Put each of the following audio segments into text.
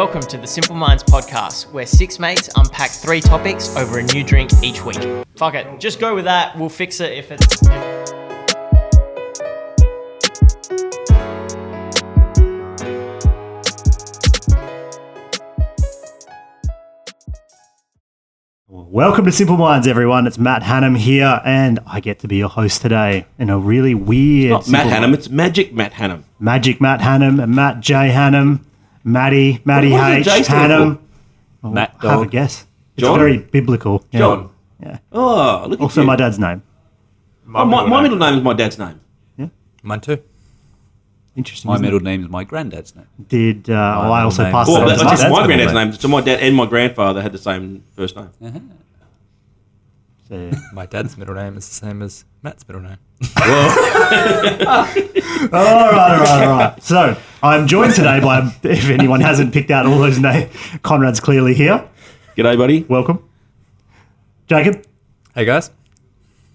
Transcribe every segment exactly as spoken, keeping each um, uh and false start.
Welcome to the Simple Minds podcast, where six mates unpack three topics over a new drink each week. Fuck it, just go with that. We'll fix it if it's... Welcome to Simple Minds, everyone. It's Matt Hannum here, and I get to be your host today in a really weird... It's not Matt Hannum, it's Magic Matt Hannum. Magic Matt Hannum, and Matt J. Hannum, Matty, Matty H. Hannum. Oh, Matt Dog. Have a guess. It's John? Very biblical. Yeah. John. Yeah. Oh, look at Also, you. my dad's name. My, oh, my, middle, my name. middle name is my dad's name. Yeah. Mine too. Interesting. My middle name is my granddad's name. Did uh, oh, I also name. pass well, that? That's, that's my, my granddad's name. So my dad and my grandfather had the same first name. Uh-huh. So yeah. My dad's middle name is the same as Matt's middle name. all right, all right, all right. So I'm joined today by, if anyone hasn't picked out all those names, Conrad's clearly here. G'day, buddy. Welcome, Jacob. Hey guys.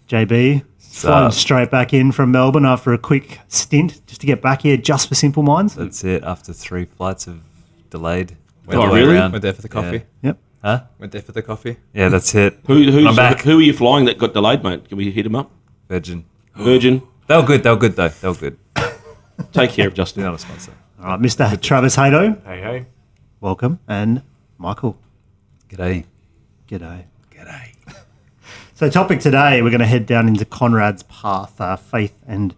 J B. Flown straight back in from Melbourne after a quick stint just to get back here just for Simple Minds. That's it. After three flights of delayed. Went oh, really? Around. Went there for the coffee. Yeah. Yep. Huh? Went there for the coffee. Yeah, that's it. Who who's, I'm back. Who are you flying that got delayed, mate? Can we hit him up? Virgin. Virgin. They were good. They were good, though. They were good. Take care of Justin. Not a sponsor. All right, Mister Good Travis Haydow. Hey, hey. Welcome. And Michael. G'day. G'day. G'day. So topic today, we're going to head down into Conrad's path, uh, faith and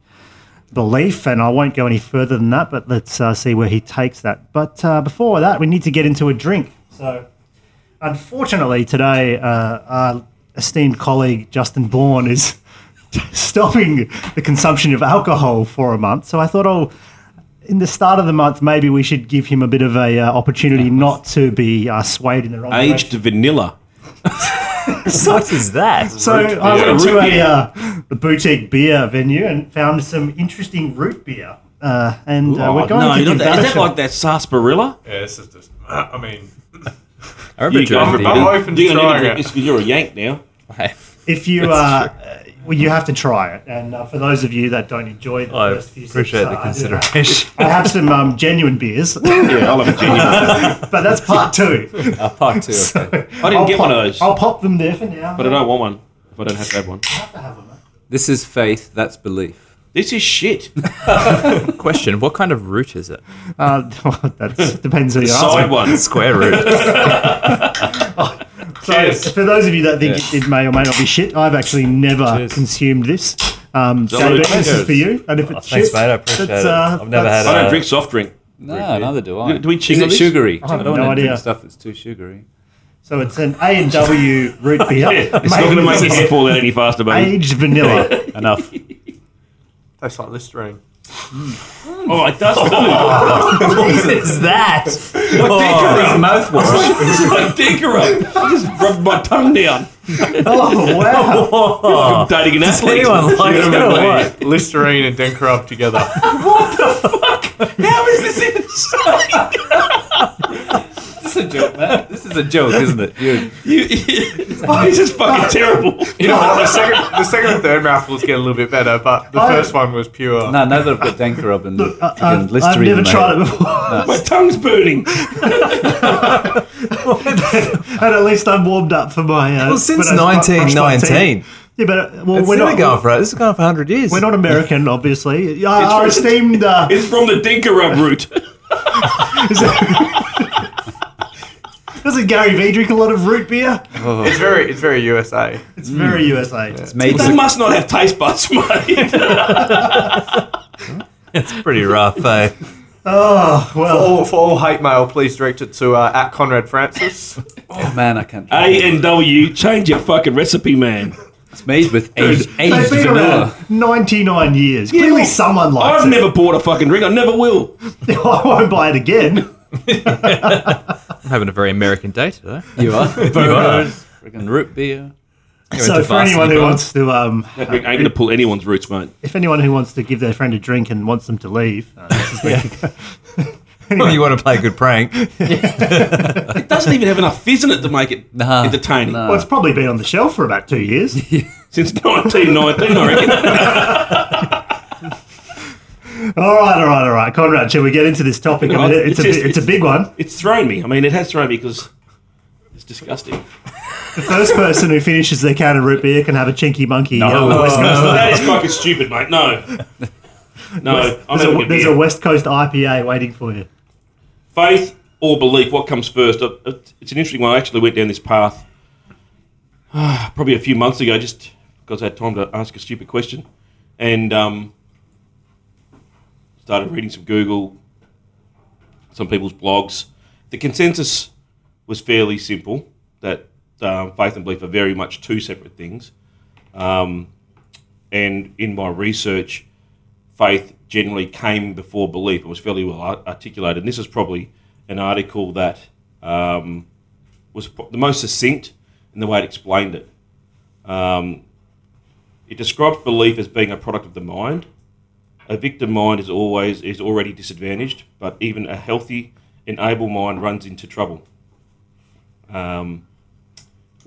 belief, and I won't go any further than that, but let's uh, see where he takes that. But uh, before that, we need to get into a drink. So unfortunately today, uh, our esteemed colleague Justin Bourne is stopping the consumption of alcohol for a month. So I thought, oh, in the start of the month, maybe we should give him a bit of an uh, opportunity not to be uh, swayed in the wrong Aged direction. Aged vanilla. So, what is that? So root I went to a uh, the boutique beer venue and found some interesting root beer. Uh, and uh, we're going no, to give that. Is that like that sarsaparilla? Yeah, this is just, uh, I mean, I remember you, I'm, I'm open to trying it. Because you're a yank now. If you are, uh, well, you have to try it. And uh, for those of you that don't enjoy the I first few appreciate sips, the uh, consideration. I, I have some um, genuine beers. Yeah, I love a genuine beer. But that's part two. Uh, part two, okay. So I didn't I'll get pop, one of those. I'll pop them there for now. But I don't want one if I don't have to have one. I have to have one, mate. This is faith, that's belief. This is shit. Question, what kind of root is it? Uh, well, that depends who you ask. Side one, square root. Oh. So, for those of you that think yeah. it, it may or may not be shit, I've actually never Cheers. consumed this. Um, J B, this is for you. And if it's oh, thanks, shit, mate, I appreciate it. Uh, I've never had it. I don't drink soft drink. No, drink neither do I. Do we is it sugary? I have I don't no want idea. To drink stuff that's too sugary. So it's an A and W root beer. Yeah, it's not going to make me fall out any faster, buddy. Aged vanilla. Enough. Tastes like Listerine. Mm. Oh, it does. What is that? My oh, Decorum mouthwash. It's like Decorum. I just rubbed my tongue down. Oh wow! Oh, I'm dating an athlete. Anyone like it or what? Listerine and Decorum together. What the fuck? How is this even showing? This is a joke, man. This is a joke, isn't it? You, you, you oh, this is fucking no. terrible. You know, the second, the second and third mouthfuls get a little bit better, but the I, first one was pure. No, now that I've got Dankerob and Look, I, I've, Listerine. I've never made. tried it before. No. My tongue's burning. And at least I'm warmed up for my... Uh, well, since nineteen nineteen... Yeah, but well, it's we're not going for it. This is going for one hundred years. We're not American, obviously. Our, our esteemed... Uh, it's from the Dankerob root. Is that... Doesn't Gary Vee drink a lot of root beer? Oh. It's very, it's very U S A. It's mm. very U S A. Yeah. It's made they to... must not have taste buds, mate. It's pretty rough, eh? Oh well. For all, for all hate mail, please direct it to uh, at Conrad Francis. Oh man, I can't. A and W, change your fucking recipe, man. It's made with aged vanilla. ninety-nine years. Yeah, clearly, well, someone likes I've it. I've never bought a fucking ring. I never will. I won't buy it again. I'm having a very American day today. You are. Burgers, friggin' root beer. You're so for anyone who wants to... Um, I ain't going to pull anyone's roots, mate. If anyone who wants to give their friend a drink and wants them to leave... Uh, this is where you go. Anyway. Well, you want to play a good prank. It doesn't even have enough fizz in it to make it nah, entertaining. Nah. Well, it's probably been on the shelf for about two years. Since nineteen nineteen, I reckon. All right, all right, all right. Conrad, shall we get into this topic? No, I mean, it's, it's, a, just, it's, it's a big one. It's thrown me. I mean, it has thrown me because it's disgusting. The first person who finishes their can of root beer can have a chinky monkey. No, oh, West Coast. No, that is fucking stupid, mate. No. No. West, I'm there's a, there's a West Coast I P A waiting for you. Faith or belief, what comes first? It's an interesting one. I actually went down this path uh, probably a few months ago just because I had time to ask a stupid question and um, started reading some Google, some people's blogs. The consensus was fairly simple that Um, faith and belief are very much two separate things. Um, and in my research, faith generally came before belief. It was fairly well articulated. And this is probably an article that um, was the most succinct in the way it explained it. Um, it describes belief as being a product of the mind. A victim mind is always is already disadvantaged, but even a healthy and able mind runs into trouble. Um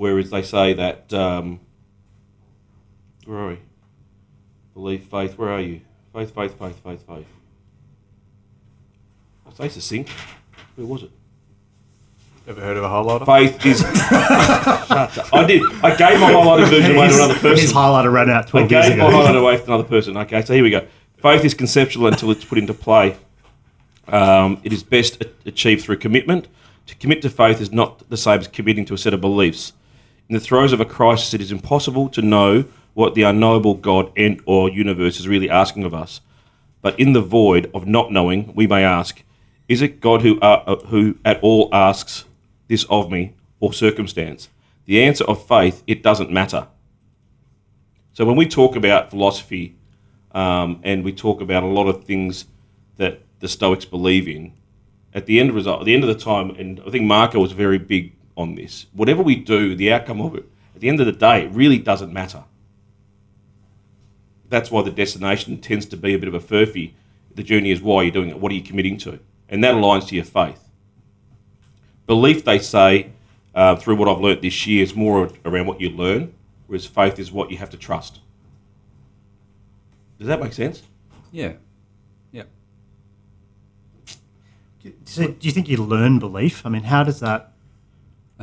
Whereas they say that, um, where are we? Belief, faith, where are you? Faith, faith, faith, faith, faith. I say succinct. Where was it? Ever heard of a highlighter? Faith is... Shut up. I did. I gave my highlighter version away to another person. His highlighter ran out twelve years ago. I gave my highlighter away to another person. Okay, so here we go. Faith is conceptual until it's put into play. Um, it is best achieved through commitment. To commit to faith is not the same as committing to a set of beliefs. In the throes of a crisis, it is impossible to know what the unknowable God and or universe is really asking of us. But in the void of not knowing, we may ask, is it God who uh, who at all asks this of me or circumstance? The answer of faith, it doesn't matter. So when we talk about philosophy um, and we talk about a lot of things that the Stoics believe in, at the end result, at the end of the time, and I think Marco was very big on this, whatever we do, the outcome of it, at the end of the day, it really doesn't matter. That's why the destination tends to be a bit of a furphy. The journey is why you're doing it. What are you committing to? And that aligns to your faith. Belief, they say, uh, through what I've learnt this year, is more around what you learn, whereas faith is what you have to trust. Does that make sense? Yeah. Yeah. So do you think you learn belief? I mean, how does that...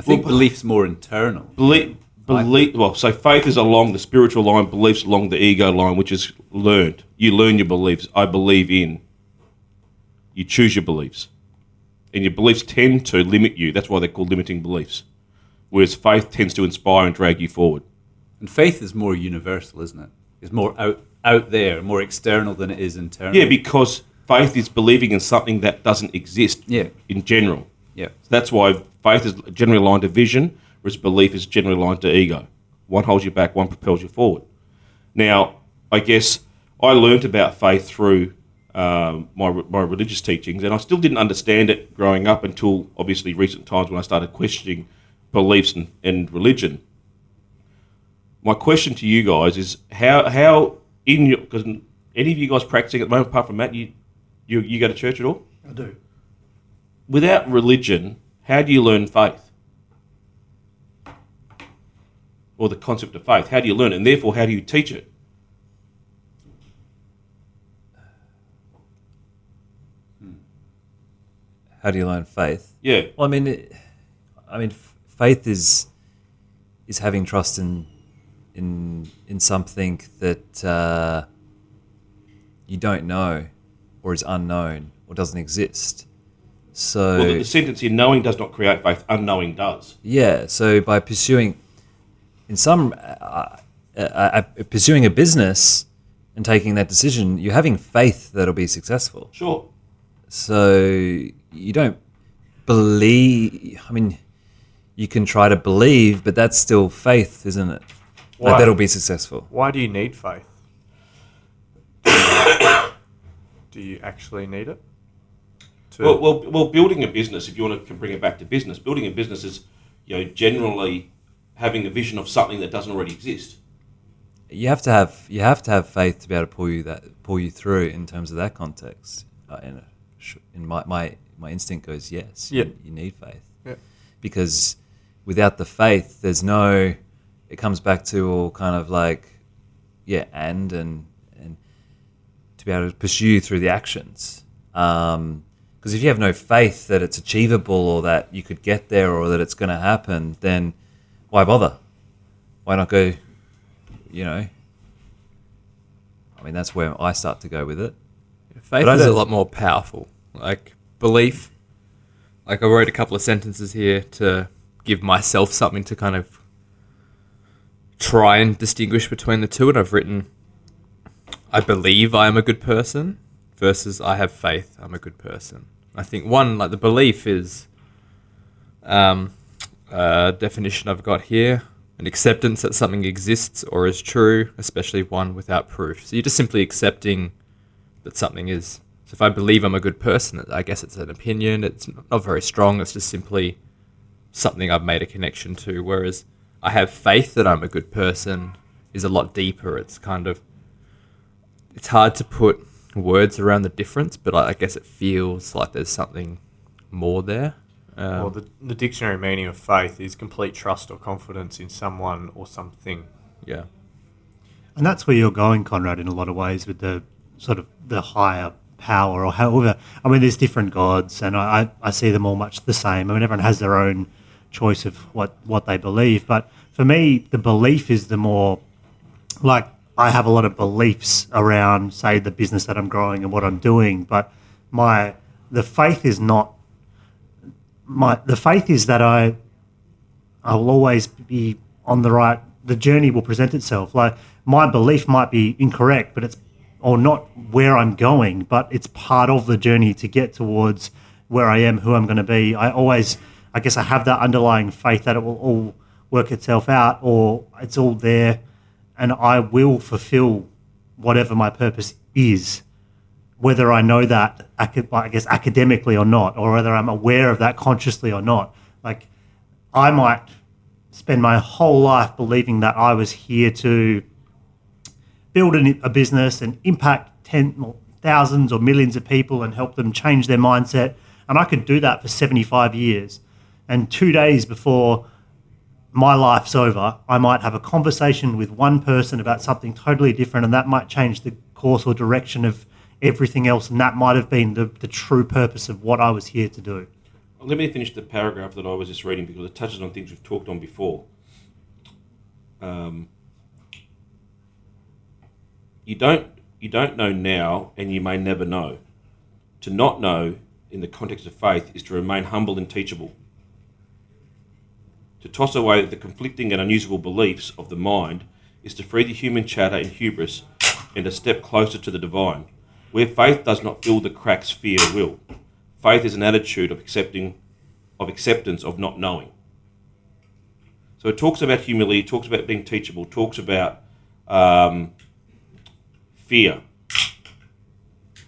I think well, belief's more internal. Belief, belief. Well, so faith is along the spiritual line, belief's along the ego line, which is learned. You learn your beliefs. I believe in. You choose your beliefs. And your beliefs tend to limit you. That's why they're called limiting beliefs. Whereas faith tends to inspire and drag you forward. And faith is more universal, isn't it? It's more out, out there, more external than it is internal. Yeah, because faith is believing in something that doesn't exist yeah. in general. Yeah. So that's why... faith is generally aligned to vision, whereas belief is generally aligned to ego. One holds you back, one propels you forward. Now, I guess I learnt about faith through um, my my religious teachings, and I still didn't understand it growing up until, obviously, recent times when I started questioning beliefs and, and religion. My question to you guys is, how, how in your... because any of you guys practicing at the moment, apart from Matt, you, you, you go to church at all? I do. Without religion... how do you learn faith? Or the concept of faith. How do you learn it? And therefore, how do you teach it? How do you learn faith? Yeah. Well, I mean, it, I mean, f- faith is is having trust in in in something that uh, you don't know, or is unknown, or doesn't exist. So, well, the, the sentence here, knowing does not create faith, unknowing does. Yeah, so by pursuing, in some, uh, uh, uh, pursuing a business and taking that decision, you're having faith that it'll be successful. Sure. So you don't believe, I mean, you can try to believe, but that's still faith, isn't it? Why? Like that'll be successful. Why do you need faith? Do you actually need it? Well, well, well, building a business, if you want to bring it back to business, building a business is, you know, generally having a vision of something that doesn't already exist. You have to have you have to have faith to be able to pull you that pull you through in terms of that context. Uh, and in my, my my instinct goes yes. Yeah. You, you need faith. Yeah. Because without the faith, there's no. It comes back to all kind of like, yeah, and and. be able to pursue through the actions. Um, because if you have no faith that it's achievable or that you could get there or that it's going to happen, then why bother? Why not go, you know? I mean, that's where I start to go with it. Faith is a lot more powerful. Like, belief, like I wrote a couple of sentences here to give myself something to kind of try and distinguish between the two, and I've written, I believe I am a good person versus I have faith I'm a good person. I think one, like the belief is um, a definition I've got here, an acceptance that something exists or is true, especially one without proof. So you're just simply accepting that something is. So if I believe I'm a good person, I guess it's an opinion. It's not very strong. It's just simply something I've made a connection to, whereas I have faith that I'm a good person is a lot deeper. It's kind of, it's hard to put words around the difference, but I guess it feels like there's something more there. Um, well, the, the dictionary meaning of faith is complete trust or confidence in someone or something. Yeah. And that's where you're going, Conrad, in a lot of ways with the sort of the higher power or however. I mean, there's different gods and I, I see them all much the same. I mean, everyone has their own choice of what, what they believe. But for me, the belief is the more, like, I have a lot of beliefs around, say, the business that I'm growing and what I'm doing, but my the faith is not my the faith is that I I will always be on the right, the journey will present itself. Like, my belief might be incorrect, but it's or not where I'm going, but it's part of the journey to get towards where I am, who I'm going to be. I always, I guess I have that underlying faith that it will all work itself out, or it's all there, and I will fulfill whatever my purpose is, whether I know that, I guess, academically or not, or whether I'm aware of that consciously or not. Like, I might spend my whole life believing that I was here to build an, a business and impact ten, thousands or millions of people and help them change their mindset, and I could do that for seventy-five years. And two days before my life's over, I might have a conversation with one person about something totally different, and that might change the course or direction of everything else, and that might have been the, the true purpose of what I was here to do. Let me finish the paragraph that I was just reading because it touches on things we've talked on before. Um, you don't you don't know now, and you may never know. To not know in the context of faith is to remain humble and teachable. To toss away the conflicting and unusable beliefs of the mind is to free the human chatter and hubris and to step closer to the divine, where faith does not fill the cracks fear will. Faith is an attitude of accepting, of acceptance of not knowing. So it talks about humility, talks about being teachable, talks about um, fear,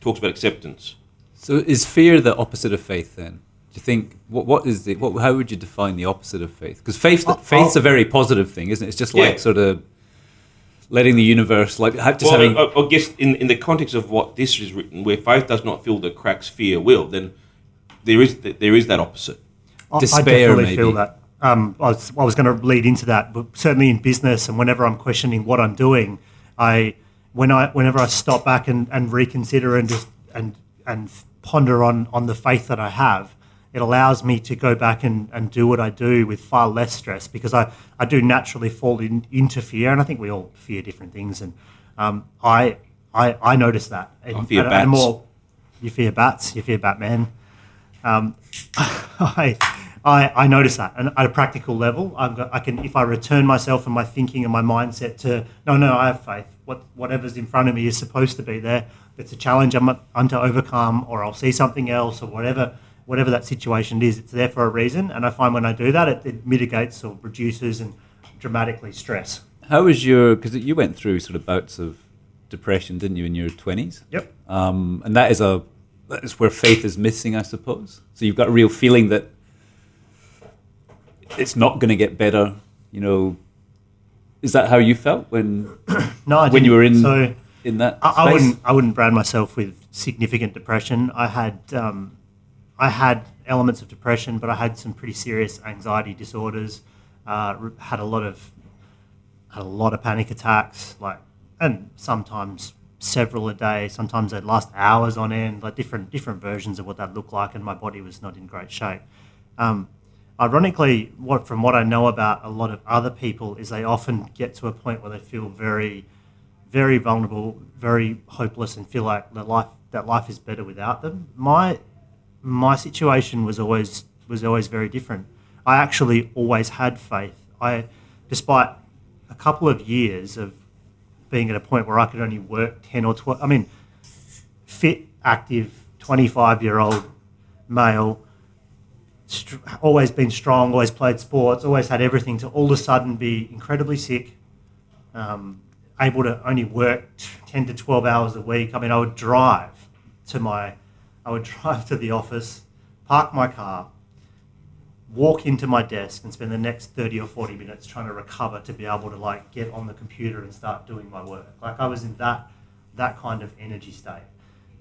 talks about acceptance. So is fear the opposite of faith then? Do you think what what is the what? How would you define the opposite of faith? Because faith, oh, faith's oh. a very positive thing, isn't it? It's just like yeah. sort of letting the universe, like just well, having. I, I guess in in the context of what this is written, where faith does not fill the cracks, fear will. Then there is there is that opposite. I, Despair, I definitely maybe. feel that. Um, I was I was going to lead into that, but certainly in business and whenever I'm questioning what I'm doing, I when I whenever I stop back and, and reconsider and just and and ponder on on the faith that I have. It allows me to go back and, and do what I do with far less stress because I, I do naturally fall in, into fear, and I think we all fear different things. And um, I I I notice that. And, I fear and, bats. And more, you fear bats. You fear Batman. Um, I I I notice that, and at a practical level, I've got, I can if I return myself and my thinking and my mindset to no no I have faith. What whatever's in front of me is supposed to be there. It's a challenge I'm I'm to overcome, or I'll see something else, or whatever. Whatever that situation is, it's there for a reason. And I find when I do that, it, it mitigates or reduces and dramatically stress. How was your, because you went through sort of bouts of depression, didn't you, in your twenties? Yep. Um, and that is a, that is where faith is missing, I suppose. So you've got a real feeling that it's not going to get better, you know. Is that how you felt when no, I when didn't. you were in, so in that I, space? I wouldn't, I wouldn't brand myself with significant depression. I had... Um, I had elements of depression, but I had some pretty serious anxiety disorders. Uh, had a lot of had a lot of panic attacks, like, and sometimes several a day. Sometimes they'd last hours on end, like different different versions of what that looked like, and my body was not in great shape. Um, ironically, what from what I know about a lot of other people is they often get to a point where they feel very, very vulnerable, very hopeless, and feel like their life that life is better without them. My my situation was always was always very different. I actually always had faith. I, despite a couple of years of being at a point where I could only work ten or twelve, I mean, fit, active, twenty-five-year-old male, st- always been strong, always played sports, always had everything, to all of a sudden be incredibly sick, um, able to only work ten to twelve hours a week. I mean, I would drive to my, I would drive to the office, park my car, walk into my desk and spend the next thirty or forty minutes trying to recover to be able to like get on the computer and start doing my work. Like I was in that that kind of energy state.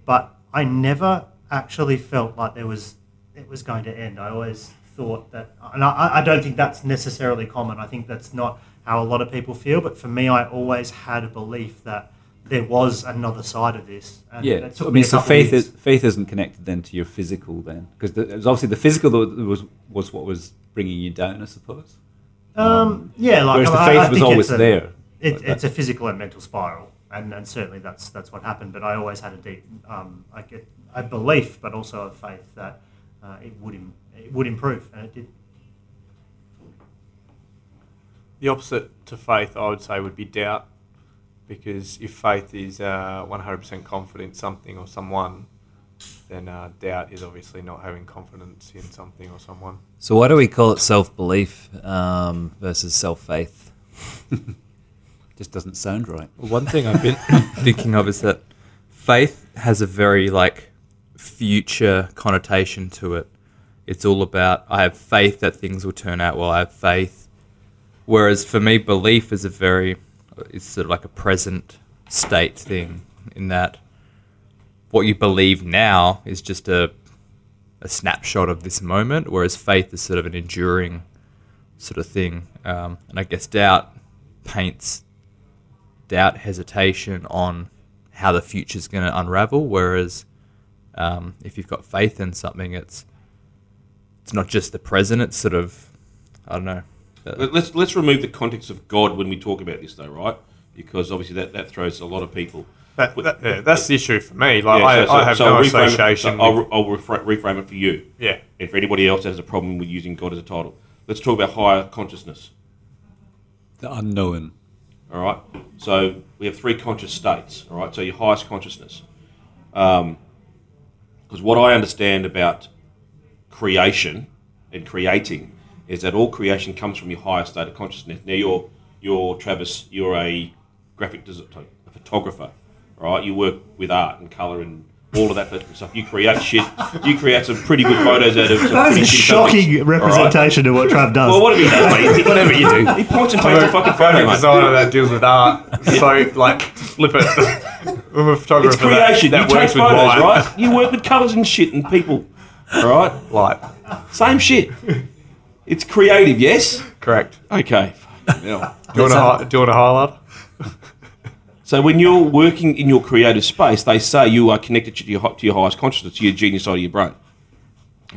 But I never actually felt like there was it was going to end. I always thought that, and I, I don't think that's necessarily common. I think that's not how a lot of people feel. But for me, I always had a belief that there was another side of this. And yeah, I mean, so faith is, faith isn't connected then to your physical then, because the, it was obviously the physical that was was what was bringing you down, I suppose. Um, um, yeah, like whereas I, the faith I was always it's a, there. It, like it's that. a physical and mental spiral, and, and certainly that's that's what happened. But I always had a deep, um, I get a belief, but also a faith that uh, it would Im- it would improve, and it did. The opposite to faith, I would say, would be doubt. Because if faith is uh, one hundred percent confident in something or someone, then uh, doubt is obviously not having confidence in something or someone. So why do we call it self-belief um, versus self-faith? Just doesn't sound right. Well, one thing I've been thinking of is that faith has a very like future connotation to it. It's all about I have faith that things will turn out well, I have faith. Whereas for me, belief is a very... it's sort of like a present state thing, in that what you believe now is just a a snapshot of this moment, whereas faith is sort of an enduring sort of thing. Um, and I guess doubt paints doubt, hesitation on how the future's going to unravel, whereas um, if you've got faith in something, it's it's not just the present, it's sort of, I don't know, Let's let's remove the context of God when we talk about this, though, right? Because obviously that, that throws a lot of people. That, that, yeah, that's the issue for me. Like yeah, I, so, so, I have so no I'll association. It, so I'll, I'll refra- reframe it for you. Yeah. And for anybody else that has a problem with using God as a title, let's talk about higher consciousness. The unknown. All right. So we have three conscious states. All right. So your highest consciousness, because um, what I understand about creation and creating is that all creation comes from your higher state of consciousness. Now, you're, you're Travis, you're a graphic designer, a photographer, right? You work with art and colour and all of that stuff. You create shit. You create some pretty good photos out of some That is a shocking topics, representation right? of what Trav does. Well, whatever he does, mate. Whatever you do. He points and paints a fucking photo, mate. Designer that deals with art. So, like, flip it. I'm a photographer. It's creation. That, that you works take with photos, wine. Right? You work with colours and shit and people, all right? Light. Same shit. It's creative, yes? Correct. Okay. Do you want to highlight? So when you're working in your creative space, they say you are connected to your to your highest consciousness, to your genius side of your brain.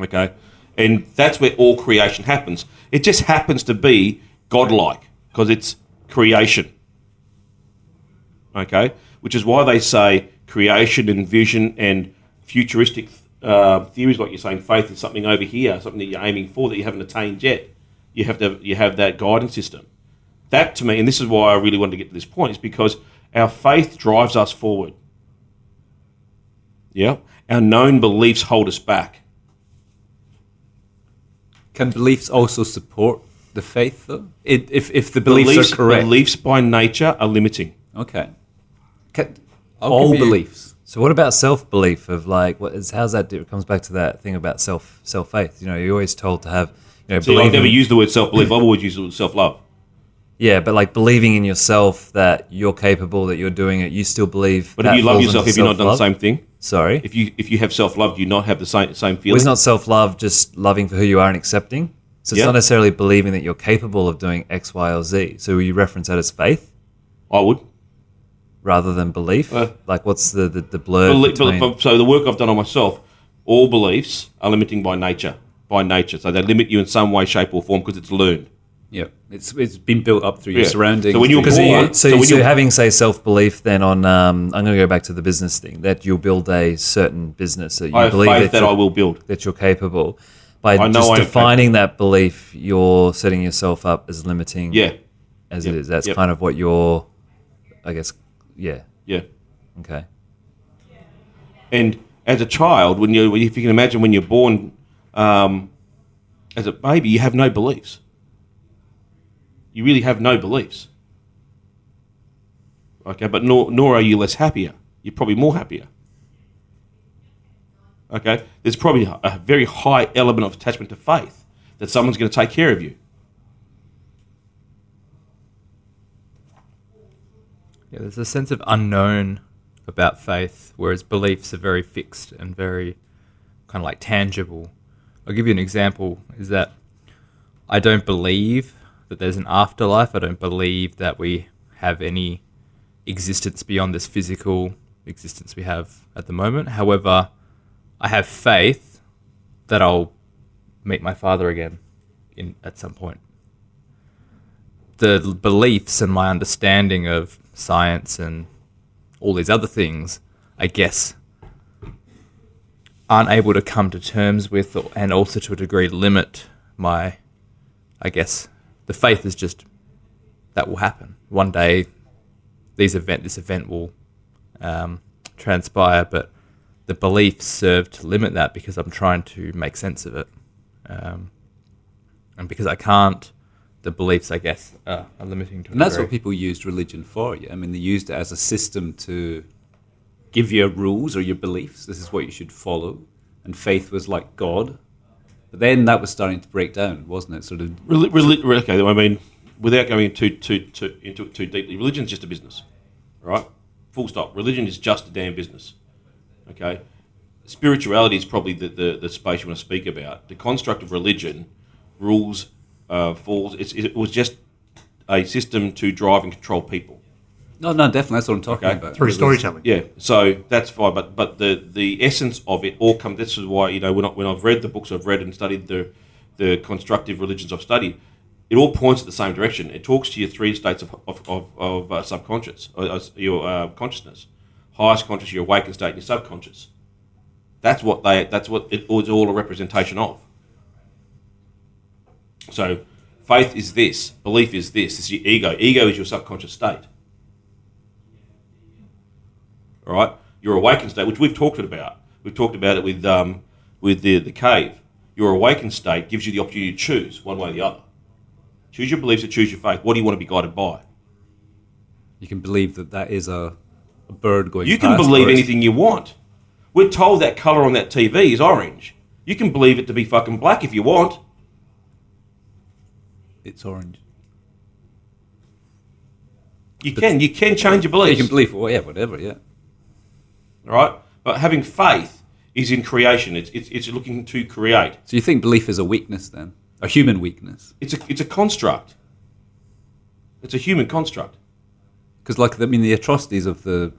Okay? And that's where all creation happens. It just happens to be godlike because it's creation. Okay? Which is why they say creation and vision and futuristic Uh, theories, like you're saying, faith is something over here, something that you're aiming for that you haven't attained yet. You have to, you have that guidance system. That to me, and this is why I really wanted to get to this point, is because our faith drives us forward. Yeah, our known beliefs hold us back. Can beliefs also support the faith, though? It, if if the beliefs, beliefs are correct, beliefs by nature are limiting. Okay, can, all beliefs. So what about self-belief of like, what is, how's that do? It comes back to that thing about self, self-faith. You know, you're always told to have, you know, so I've never in, used the word self-belief. I've always used the word self-love. Yeah, but like believing in yourself that you're capable, that you're doing it, you still believe. But if you love yourself, have you not done the same thing? Sorry? If you if you have self-love, do you not have the same, same feeling? Well, it's not self-love, just loving for who you are and accepting. So it's yep. not necessarily believing that you're capable of doing X, Y, or Z. So you reference that as faith? I would. rather than belief? Uh, like what's the, the, the blur belief, between... So the work I've done on myself, all beliefs are limiting by nature, by nature. So they limit you in some way, shape or form because it's learned. Yeah, it's it's been built up through yeah. your surroundings. So when you're born, you, so, so, when so you're having say self belief, then on um, I'm going to go back to the business thing that you'll build a certain business that you I believe have faith that, that I will build that you're capable. By I just defining that belief, you're setting yourself up as limiting. Yeah, as yep. it is. That's yep. kind of what you're, I guess. Yeah. Yeah. Okay. And as a child, when you if you can imagine when you're born, um, as a baby, you have no beliefs. You really have no beliefs. Okay, but nor, nor are you less happier. You're probably more happier. Okay, there's probably a very high element of attachment to faith that someone's going to take care of you. Yeah, there's a sense of unknown about faith, whereas beliefs are very fixed and very kind of like tangible. I'll give you an example, is that I don't believe that there's an afterlife. I don't believe that we have any existence beyond this physical existence we have at the moment. However, I have faith that I'll meet my father again in at some point. The beliefs and my understanding of science and all these other things, I guess, aren't able to come to terms with and also to a degree limit my, I guess... The faith is just that will happen one day. These event, this event will um, transpire, but the beliefs serve to limit that because I'm trying to make sense of it, um, and because I can't, the beliefs, I guess, are limiting. To and that's what people used religion for. Yeah, I mean, they used it as a system to give you rules or your beliefs. This is what you should follow, and faith was like God. But then that was starting to break down, wasn't it? Sort of. Reli- reli- okay, I mean, without going too, too, too, into it too deeply, religion's just a business, right? Full stop. Religion is just a damn business, okay? Spirituality is probably the, the, the space you want to speak about. The construct of religion rules, uh, falls. It's, it was just a system to drive and control people. No, no, definitely. That's what I'm talking okay. about. Through really. Storytelling. Yeah, so that's fine. But but the, the essence of it all comes... This is why, you know, when, I, when I've read the books I've read and studied the the constructive religions I've studied, it all points at the same direction. It talks to your three states of of, of, of uh, subconscious, uh, your uh, consciousness. Highest conscious, your awakened state, and your subconscious. That's what they... That's what it was all a representation of. So faith is this. Belief is this. It's your ego. Ego is your subconscious state. All right, your awakened state, which we've talked about, we've talked about it with um, with the the cave. Your awakened state gives you the opportunity to choose one way or the other. Choose your beliefs or choose your faith. What do you want to be guided by? You can believe that that is a, a bird going. You can past believe anything you want. We're told that colour on that T V is orange. You can believe it to be fucking black if you want. It's orange. You but can you can change your beliefs. You can believe well, yeah, whatever, yeah. All right, but having faith is in creation. It's, it's it's looking to create. So you think belief is a weakness then, a human weakness? It's a it's a construct. It's a human construct. Because like I mean, the atrocities of the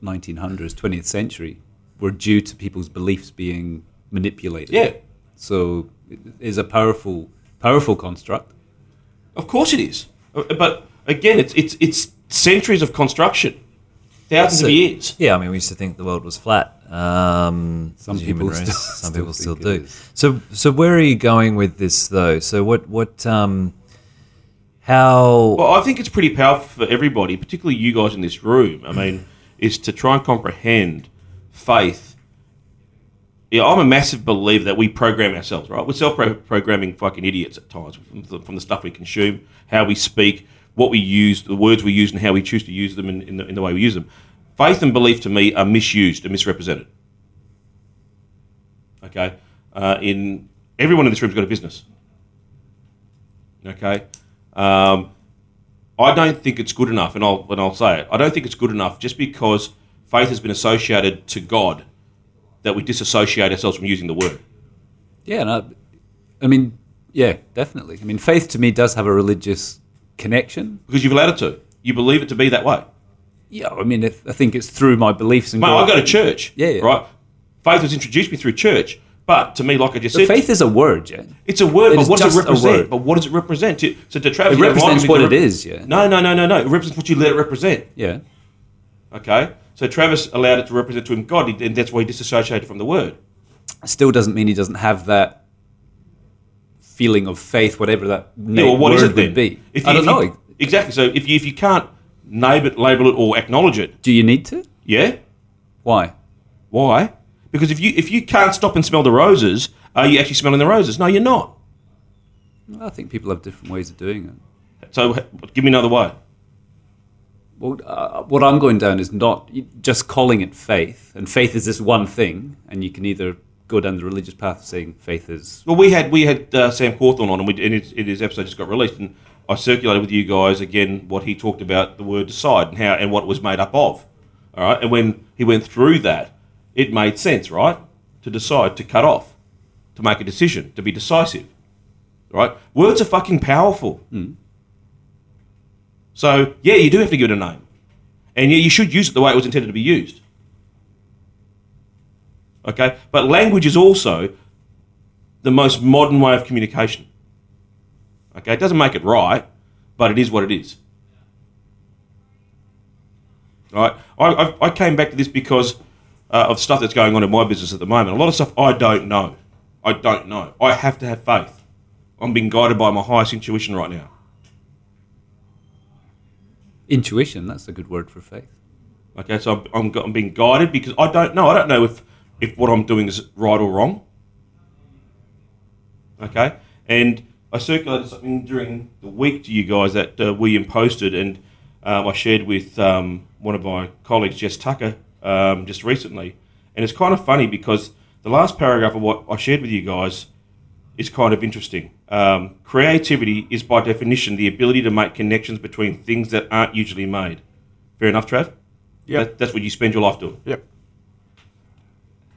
nineteen hundreds, twentieth century, were due to people's beliefs being manipulated. Yeah. So it is a powerful powerful construct. Of course it is, but again, it's it's it's centuries of construction. Thousands so, of years. Yeah, I mean, we used to think the world was flat. Um, some people, race, still, some people still, still do. So, so where are you going with this, though? So, what, what, um, how? Well, I think it's pretty powerful for everybody, particularly you guys in this room. I mean, is to try and comprehend faith. Yeah, I'm a massive believer that we program ourselves. Right, we're self-programming fucking idiots at times from the, from the stuff we consume, how we speak. What we use, the words we use and how we choose to use them in, in, the, in the way we use them. Faith and belief, to me, are misused and misrepresented. Okay? Uh, in everyone in this room's got a business. Okay? Um, I don't think it's good enough, and I'll, and I'll say it. I don't think it's good enough just because faith has been associated to God that we disassociate ourselves from using the word. Yeah, no, I mean, yeah, definitely. I mean, faith to me does have a religious... connection because you've allowed it to. You believe it to be that way. yeah, I mean, I think it's through my beliefs and. Mate, I go to church. Yeah, yeah. Right. Faith was introduced me through church, but to me, like I just but said, faith is a word. Yeah, it's a word. It but what does it represent? But what does it represent? To, so to Travis, it represents what it is. Yeah. No, no, no, no, no. It represents what you let it represent. Yeah. Okay. So Travis allowed it to represent to him God, and that's why he disassociated from the word. Still doesn't mean he doesn't have that feeling of faith, whatever that yeah, well, what word is it then? Would be. If you, I don't if know. You, exactly. So if you, if you can't name it, label it, or acknowledge it. Do you need to? Yeah. Why? Why? Because if you if you can't stop and smell the roses, are you actually smelling the roses? No, you're not. I think people have different ways of doing it. So give me another way. Well, uh, what I'm going down is not just calling it faith, and faith is this one thing, and you can either go down the religious path of saying faith is... Well, we had we had uh, Sam Cawthorn on, and, we, and it, his episode just got released, and I circulated with you guys, again, what he talked about, the word decide, and how and what it was made up of, all right? And when he went through that, it made sense, right, to decide, to cut off, to make a decision, to be decisive, right? Words are fucking powerful. Mm. So, yeah, you do have to give it a name. And yeah, you should use it the way it was intended to be used. Okay? But language is also the most modern way of communication. Okay? It doesn't make it right, but it is what it is. All right? I, I, I came back to this because uh, of stuff that's going on in my business at the moment. A lot of stuff I don't know. I don't know. I have to have faith. I'm being guided by my highest intuition right now. Intuition, that's a good word for faith. Okay, so I'm, I'm, I'm being guided because I don't know. I don't know if, if what I'm doing is right or wrong. Okay, and I circulated something during the week to you guys that uh, William posted, and uh, I shared with um, one of my colleagues, Jess Tucker, um, just recently. And it's kind of funny because the last paragraph of what I shared with you guys is kind of interesting. Um, creativity is by definition the ability to make connections between things that aren't usually made. Fair enough, Trav? Yeah. That, that's what you spend your life doing. Yep.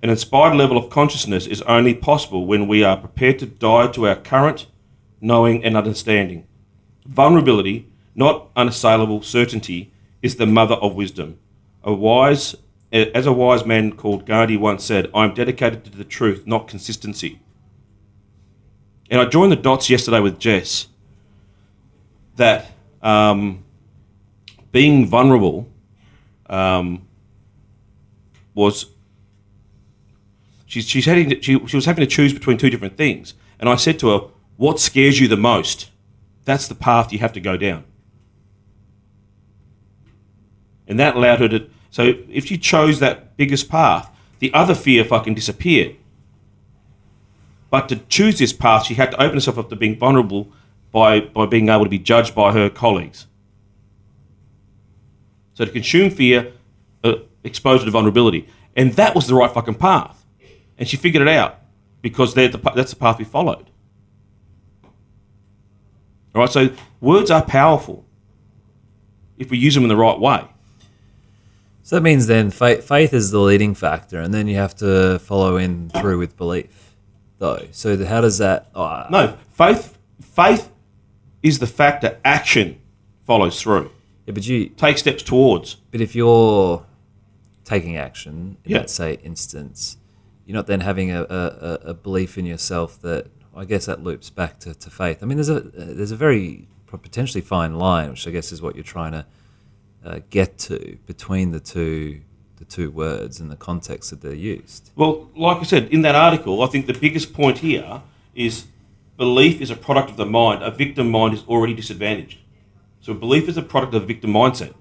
An inspired level of consciousness is only possible when we are prepared to die to our current knowing and understanding. Vulnerability, not unassailable certainty, is the mother of wisdom. A wise, as a wise man called Gandhi once said, "I am dedicated to the truth, not consistency." And I joined the dots yesterday with Jess that um, being vulnerable um, was she, she's having to, she, she was having to choose between two different things. And I said to her, "What scares you the most? That's the path you have to go down." And that allowed her to. So if she chose that biggest path, the other fear fucking disappeared. But to choose this path, she had to open herself up to being vulnerable by, by being able to be judged by her colleagues. So to consume fear, uh, exposure to vulnerability. And that was the right fucking path. And she figured it out because they're the, that's the path we followed. All right, so words are powerful if we use them in the right way. So that means then faith, faith is the leading factor, and then you have to follow in through with belief. Though, so how does that? Oh. No, faith. Faith is the fact that action follows through. Yeah, but you take steps towards. But if you're taking action, in yeah. that say instance, you're not then having a, a, a belief in yourself that I guess that loops back to, to faith. I mean, there's a there's a very potentially fine line, which I guess is what you're trying to uh, get to between the two. the two words and the context that they're used. Well, like I said, in that article, I think the biggest point here is belief is a product of the mind. A victim mind is already disadvantaged. So belief is a product of the victim mindset,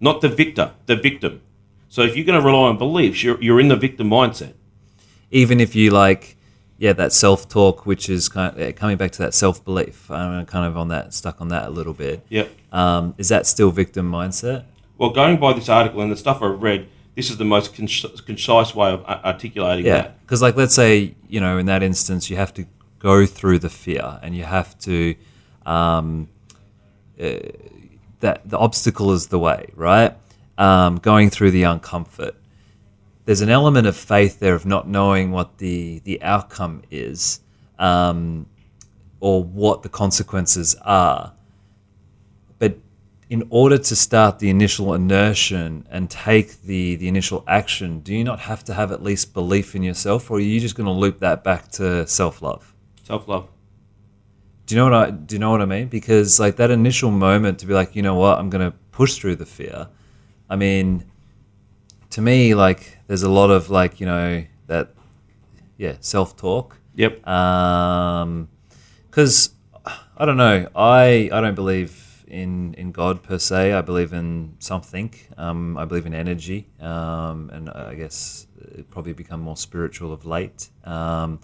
not the victor, the victim. So if you're going to rely on beliefs, you're, you're in the victim mindset. Even if you like, yeah, that self-talk, which is kind of, coming back to that self-belief, I'm kind of on that, stuck on that a little bit. Yeah. Um, is that still victim mindset? Well, going by this article and the stuff I've read, this is the most concise way of articulating yeah. that. Because, like, let's say, you know, in that instance, you have to go through the fear and you have to um, uh, – that the obstacle is the way, right? Um, going through the uncomfort. There's an element of faith there of not knowing what the, the outcome is um, or what the consequences are. in order to start the initial inertia and take the, the initial action, do you not have to have at least belief in yourself, or are you just going to loop that back to self-love? Self-love. Do you know what I do? You know what I mean? Because like that initial moment to be like, you know what, I'm going to push through the fear. I mean, to me, like there's a lot of like, you know, that, yeah, self-talk. Yep. Um, because I don't know, I I don't believe in in God per se. I believe in something. Um, I believe in energy, um, and I guess it probably become more spiritual of late. Um,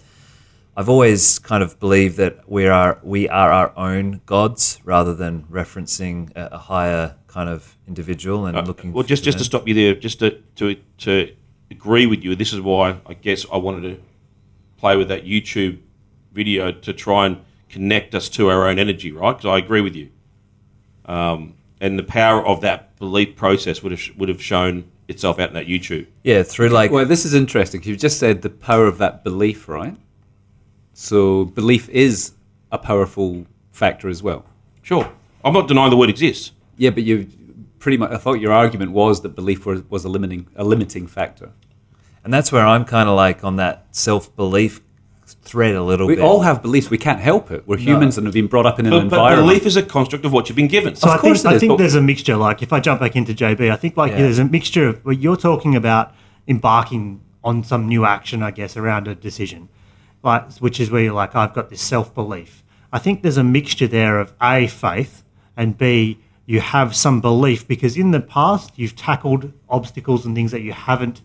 I've always kind of believed that we are we are our own gods rather than referencing a, a higher kind of individual and uh, looking. Well, just, just to stop you there, just to, to to agree with you. This is why I guess I wanted to play with that YouTube video to try and connect us to our own energy, right? Because I agree with you. Um, and the power of that belief process would have would have shown itself out in that YouTube. Yeah, through like... Well, this is interesting. You've just said the power of that belief, right? So belief is a powerful factor as well. Sure. I'm not denying the word exists. Yeah, but you pretty much... I thought your argument was that belief was, was a limiting a limiting factor. And that's where I'm kind of like on that self-belief thread a little we bit. We all have beliefs. We can't help it. We're humans no. and have been brought up in an but, environment. But belief is a construct of what you've been given. So of I course think, I is, think there's a mixture. Like if I jump back into J B, I think like yeah. there's a mixture of, well, you're talking about embarking on some new action, I guess, around a decision, like, which is where you're like, I've got this self-belief. I think there's a mixture there of A, faith, and B, you have some belief because in the past you've tackled obstacles and things that you haven't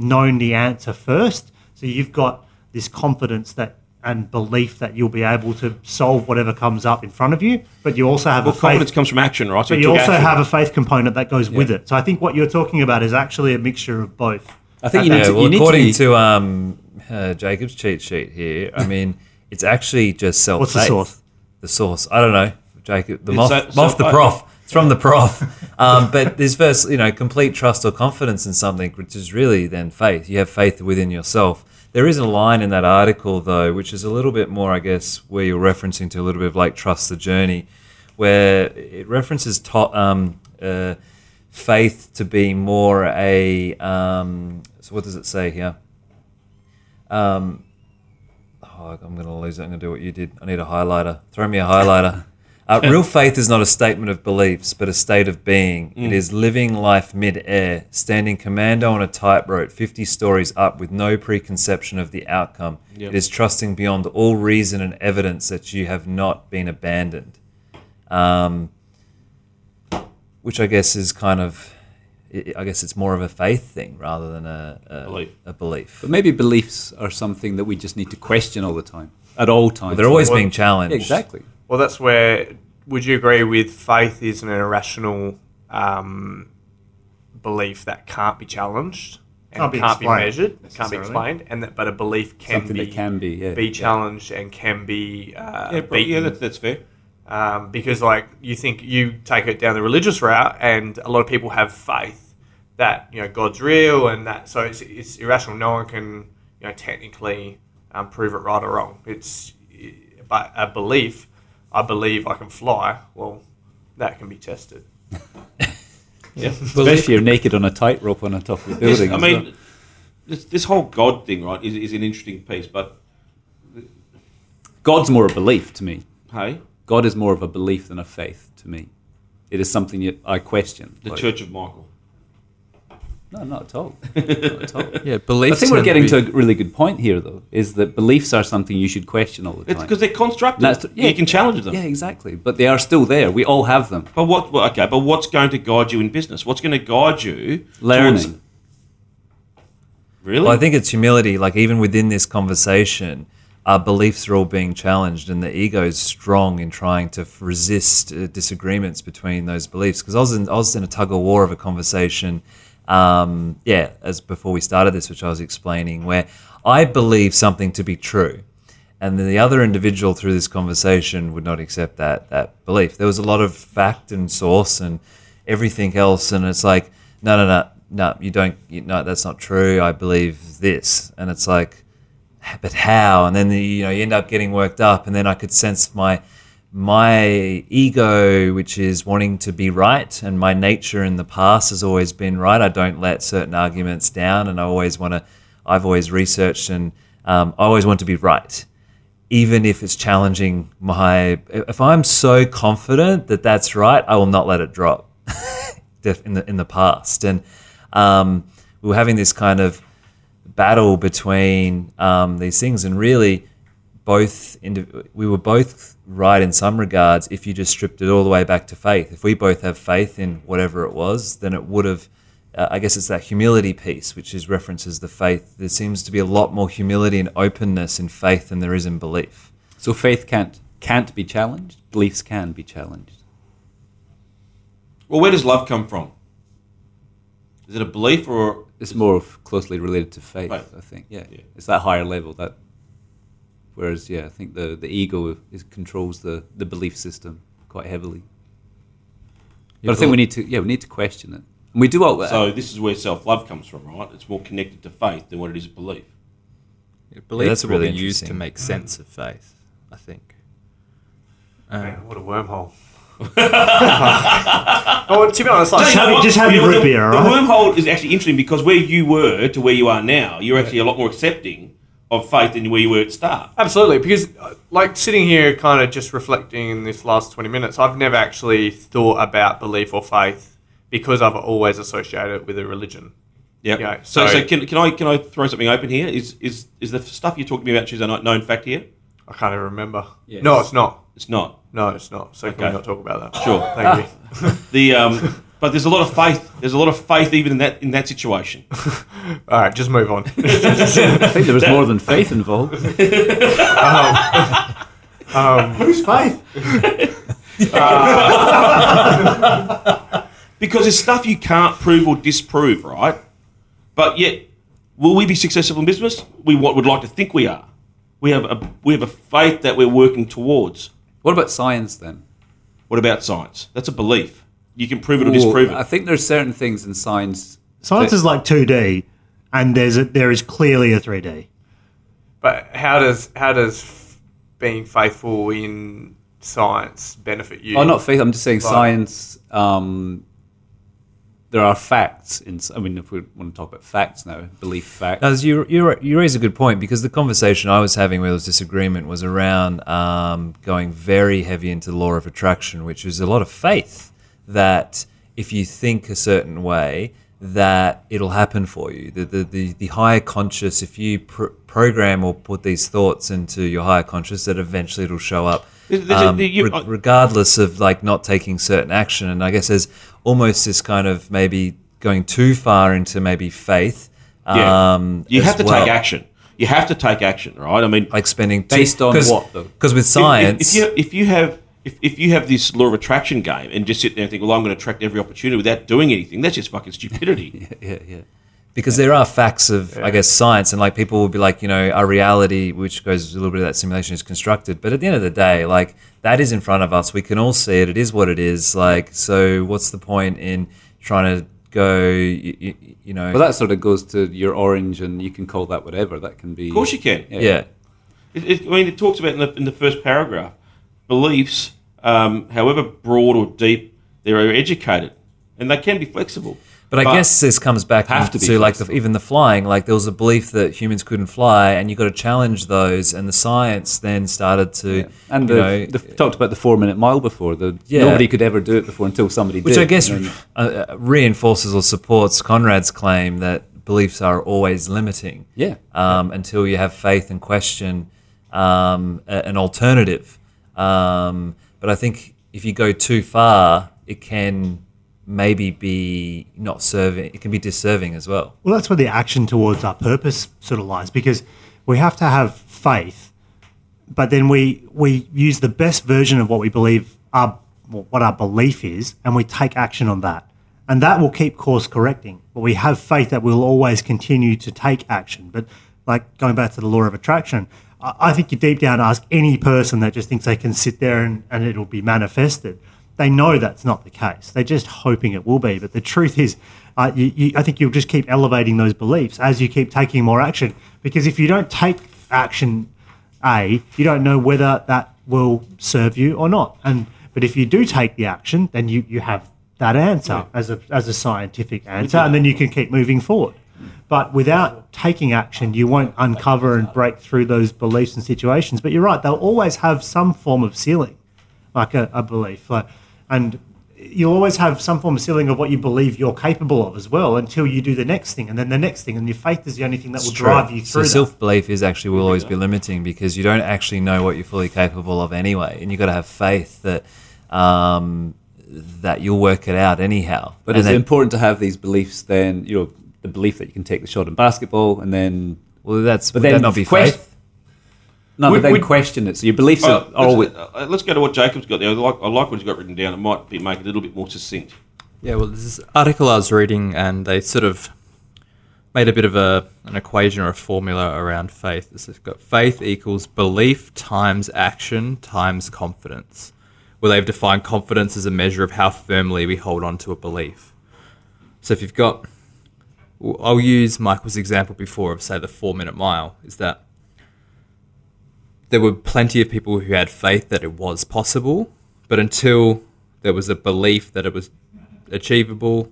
known the answer first. So you've got this confidence that and belief that you'll be able to solve whatever comes up in front of you, but you also have well, a faith... confidence comes from action, right? So but you also action. have a faith component that goes yeah. with it. So I think what you're talking about is actually a mixture of both. I think you need yeah, to... Well, you need according to, to um, uh, Jacob's cheat sheet here, I mean, it's actually just self-faith. What's the source? The source. I don't know. Jacob, the moth, so, so, moth the prof. It's from the prof. Um, but there's first, you know, complete trust or confidence in something, which is really then faith. You have faith within yourself. There is a line in that article, though, which is a little bit more, I guess, where you're referencing to a little bit of like trust the journey, where it references to, um, uh, faith to be more a um, – so what does it say here? Um, oh, I'm going to lose it. I'm going to do what you did. I need a highlighter. Throw me a highlighter. Uh, real faith is not a statement of beliefs but a state of being. Mm. It is living life mid-air, standing commando on a tightrope fifty stories up with no preconception of the outcome. Yep. It is trusting beyond all reason and evidence that you have not been abandoned, um, which I guess is kind of, I guess it's more of a faith thing rather than a, a, belief. a belief. But maybe beliefs are something that we just need to question all the time, at all times. Well, they're always being challenged. Yeah, exactly. Well, that's where, would you agree with faith is an irrational um, belief that can't be challenged and can't be, can't be measured, can't be explained, and that, but a belief can Something be that can be, yeah, be challenged yeah. and can be uh, yeah, beaten. Yeah, that, that's fair. Um, because like you think you take it down the religious route, and a lot of people have faith that you know God's real, and that so it's, it's irrational. No one can you know technically um, prove it right or wrong. It's but a belief. I believe I can fly. Well, that can be tested. yeah, well, if you're naked on a tightrope on the top of the building. I mean, well. this, this whole God thing, right, is, is an interesting piece. But God's more a belief to me. Hey, God is more of a belief than a faith to me. It is something that I question. The like, Church of Michael. No, not at all. not at all. Yeah, beliefs. I think we're getting to a really good point here, though, is that beliefs are something you should question all the time. It's because they're constructed. That's, yeah, you can challenge them. Yeah, exactly. But they are still there. We all have them. But what? Well, okay. But what's going to guide you in business? What's going to guide you? Learning. Towards... Really? Well, I think it's humility. Like even within this conversation, our beliefs are all being challenged, and the ego is strong in trying to resist uh, disagreements between those beliefs. Because I was in, I was in a tug of war of a conversation. Um, yeah, as before we started this, which I was explaining, where I believe something to be true, and the other individual through this conversation would not accept that that belief. There was a lot of fact and source and everything else, and it's like, no, no, no, no, you don't, you, no, that's not true. I believe this, and it's like, but how? And then the, you know you end up getting worked up, and then I could sense my my ego, which is wanting to be right, and my nature in the past has always been right. I don't let certain arguments down, and I always want to, I've always researched and um, I always want to be right, even if it's challenging my, if I'm so confident that that's right, I will not let it drop in the, in the past. And um, we were having this kind of battle between um, these things, and really both we were both right in some regards. If you just stripped it all the way back to faith, if we both have faith in whatever it was, then it would have uh, I guess it's that humility piece, which is references the faith. There seems to be a lot more humility and openness in faith than there is in belief. So faith can't can't be challenged, beliefs can be challenged. Well, where does love come from? Is it a belief, or it's more closely related to faith? Right. I think yeah. yeah it's that higher level that Whereas, yeah, I think the, the ego is, controls the, the belief system quite heavily. But I think we need to, yeah, we need to question it. And we do all that. So this is where self-love comes from, right? It's more connected to faith than what it is belief. Yeah, belief yeah, that's really what we use to make sense of faith, I think. Um, Man, what a wormhole. Oh, to be honest, like, no, you know, just have your root beer, all right? The wormhole is actually interesting, because where you were to where you are now, you're actually a lot more accepting of faith than where you were at start. Absolutely, because like sitting here kind of just reflecting in this last twenty minutes, I've never actually thought about belief or faith because I've always associated it with a religion. Yeah. You know, so, so so can can I can I throw something open here? Is is is the stuff you're talking about Tuesday night known fact here? I can't even remember. Yes. No, it's not. It's not. No, it's not. So okay. Can we not talk about that? Sure. Thank you. The um But there's a lot of faith. There's a lot of faith even in that in that situation. All right, just move on. I think there was more than faith involved. um, um, Who's faith? uh, because it's stuff you can't prove or disprove, right? But yet, will we be successful in business? We what would like to think we are. We have a we have a faith that we're working towards. What about science then? What about science? That's a belief. You can prove it or disprove it. I think there's certain things in science. Science is like two D, and there's a, there is clearly a three D. But how does how does f- being faithful in science benefit you? Oh, not faith. I'm just saying, like, science. Um, there are facts in. I mean, if we want to talk about facts now, belief facts. As you you you raise a good point, because the conversation I was having where there was disagreement was around um, going very heavy into the law of attraction, which is a lot of faith. That if you think a certain way, that it'll happen for you. The the the, the higher conscious, if you pr- program or put these thoughts into your higher conscious, that eventually it'll show up, um, re- regardless of like not taking certain action. And I guess there's almost this kind of maybe going too far into maybe faith. Yeah, um, you have to well. take action. You have to take action, right? I mean, like spending two, based on what? Because with science, if, if, if you if you have If, if you have this law of attraction game and just sit there and think, well, I'm going to attract every opportunity without doing anything, that's just fucking stupidity. yeah, yeah, yeah. Because yeah. there are facts of, yeah. I guess, science, and like people will be like, you know, our reality, which goes a little bit of that simulation, is constructed. But at the end of the day, like that is in front of us. We can all see it. It is what it is. Like, so what's the point in trying to go, you, you, you know? Well, that sort of goes to your orange, and you can call that whatever. That can be. Of course you can. Yeah. yeah. It, it, I mean, it talks about in the, in the first paragraph. Beliefs, um, however broad or deep, they are educated, and they can be flexible. But, but I guess this comes back have to, to like the, even the flying. Like there was a belief that humans couldn't fly, and you got to challenge those. And the science then started to, yeah. and you the, know, the, talked about the four-minute mile before. The yeah. nobody could ever do it before until somebody Which did. Which I guess re- uh, reinforces or supports Conrad's claim that beliefs are always limiting. Yeah. Um, until you have faith and question um, a, an alternative. Um, but I think if you go too far, it can maybe be not serving. It can be disserving as well. Well, that's where the action towards our purpose sort of lies, because we have to have faith, but then we we use the best version of what we believe our what our belief is, and we take action on that, and that will keep course correcting. But we have faith that we'll always continue to take action. But like going back to the law of attraction. I think you deep down ask any person that just thinks they can sit there and, and it'll be manifested. They know that's not the case. They're just hoping it will be. But the truth is, uh, you, you, I think you'll just keep elevating those beliefs as you keep taking more action. Because if you don't take action A, you don't know whether that will serve you or not. And but if you do take the action, then you, you have that answer yeah. as a as a scientific answer, and then you can keep moving forward. But without taking action, you won't uncover and break through those beliefs and situations. But you're right, they'll always have some form of ceiling, like a, a belief. Like, and you'll always have some form of ceiling of what you believe you're capable of as well until you do the next thing and then the next thing. And your faith is the only thing that will drive you through that. So self-belief is actually will always be limiting because you don't actually know what you're fully capable of anyway. And you've got to have faith that... Um, that you'll work it out anyhow. But and it's then, important to have these beliefs then, you know, the belief that you can take the shot in basketball and then... Well, that's... But would then that not be quest- faith? No, would, but then would, question it. So your beliefs uh, are... Oh, let's, uh, let's go to what Jacob's got there. I like, I like what he's got written down. It might be make it a little bit more succinct. Yeah, well, there's this article I was reading and they sort of made a bit of a an equation or a formula around faith. This has got faith equals belief times action times confidence, where they've defined confidence as a measure of how firmly we hold on to a belief. So if you've got... I'll use Michael's example before of, say, the four-minute mile, is that there were plenty of people who had faith that it was possible, but until there was a belief that it was achievable,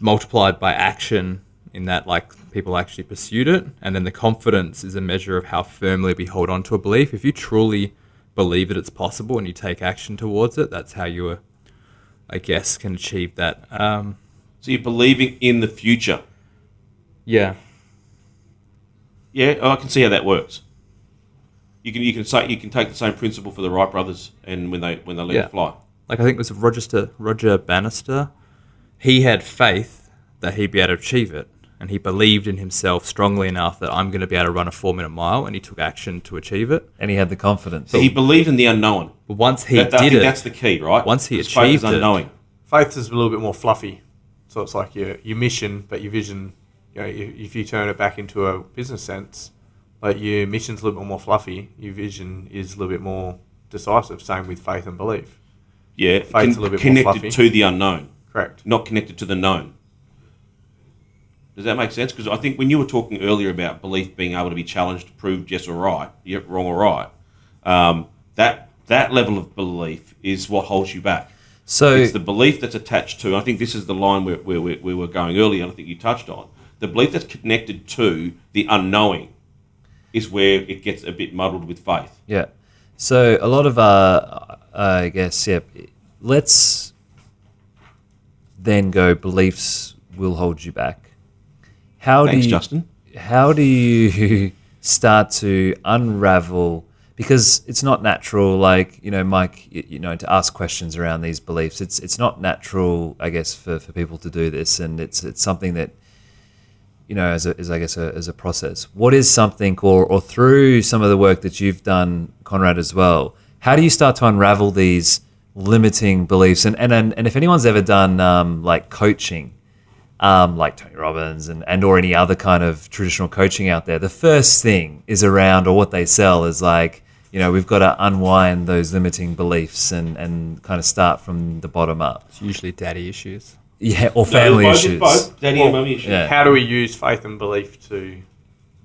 multiplied by action in that, like, people actually pursued it, and then the confidence is a measure of how firmly we hold on to a belief. If you truly believe that it's possible and you take action towards it, that's how you, uh, I guess, can achieve that. Um, so you're believing in the future. Yeah. Yeah, I can see how that works. You can you can say you can take the same principle for the Wright brothers and when they when they let yeah. it fly. Like I think it was Roger Roger Bannister. He had faith that he'd be able to achieve it, and he believed in himself strongly enough that I'm going to be able to run a four-minute mile, and he took action to achieve it. And he had the confidence. So he believed in the unknown. But once he that, did I think it... that's the key, right? Once he achieved it. Faith is unknowing. Faith is a little bit more fluffy. So it's like your your mission, but your vision, you know, if you turn it back into a business sense, like your mission's a little bit more fluffy, your vision is a little bit more decisive, same with faith and belief. Yeah, faith's con- a little bit connected more fluffy. To the unknown. Correct. Not connected to the known. Does that make sense? Because I think when you were talking earlier about belief being able to be challenged, proved yes or right, yep, wrong or right, um, that that level of belief is what holds you back. So it's the belief that's attached to, I think this is the line where, where, where we were going earlier, and I think you touched on, the belief that's connected to the unknowing is where it gets a bit muddled with faith. Yeah. So a lot of, uh, I guess, yeah, let's then go beliefs will hold you back. How Thanks, do you, Justin. How do you start to unravel, because it's not natural, like, you know, Mike, you, you know, to ask questions around these beliefs. It's it's not natural, I guess, for, for people to do this, and it's it's something that, you know, as a, as I guess a, as a process. What is something, or or through some of the work that you've done, Conrad, as well? How do you start to unravel these limiting beliefs? And and and, and if anyone's ever done um, like coaching. Um, like Tony Robbins and, and or any other kind of traditional coaching out there, the first thing is around, or what they sell is like, you know, we've got to unwind those limiting beliefs and, and kind of start from the bottom up. It's usually daddy issues. Yeah, or family no, both, issues. Both daddy well, and mummy issues. Yeah. How do we use faith and belief to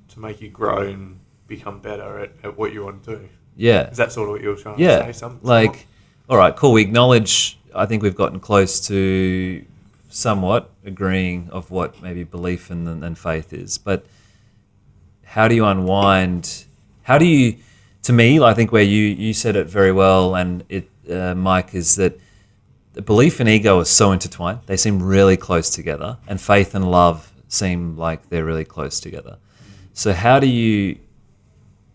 to make you grow and become better at, at what you want to do? Yeah. Is that sort of what you're trying yeah. to say? Something? Like, all right, cool. We acknowledge, I think we've gotten close to... somewhat agreeing of what maybe belief and, and faith is, but how do you unwind? How do you? To me, I think where you you said it very well, and it uh, Mike, is that the belief and ego are so intertwined; they seem really close together, and faith and love seem like they're really close together. So, how do you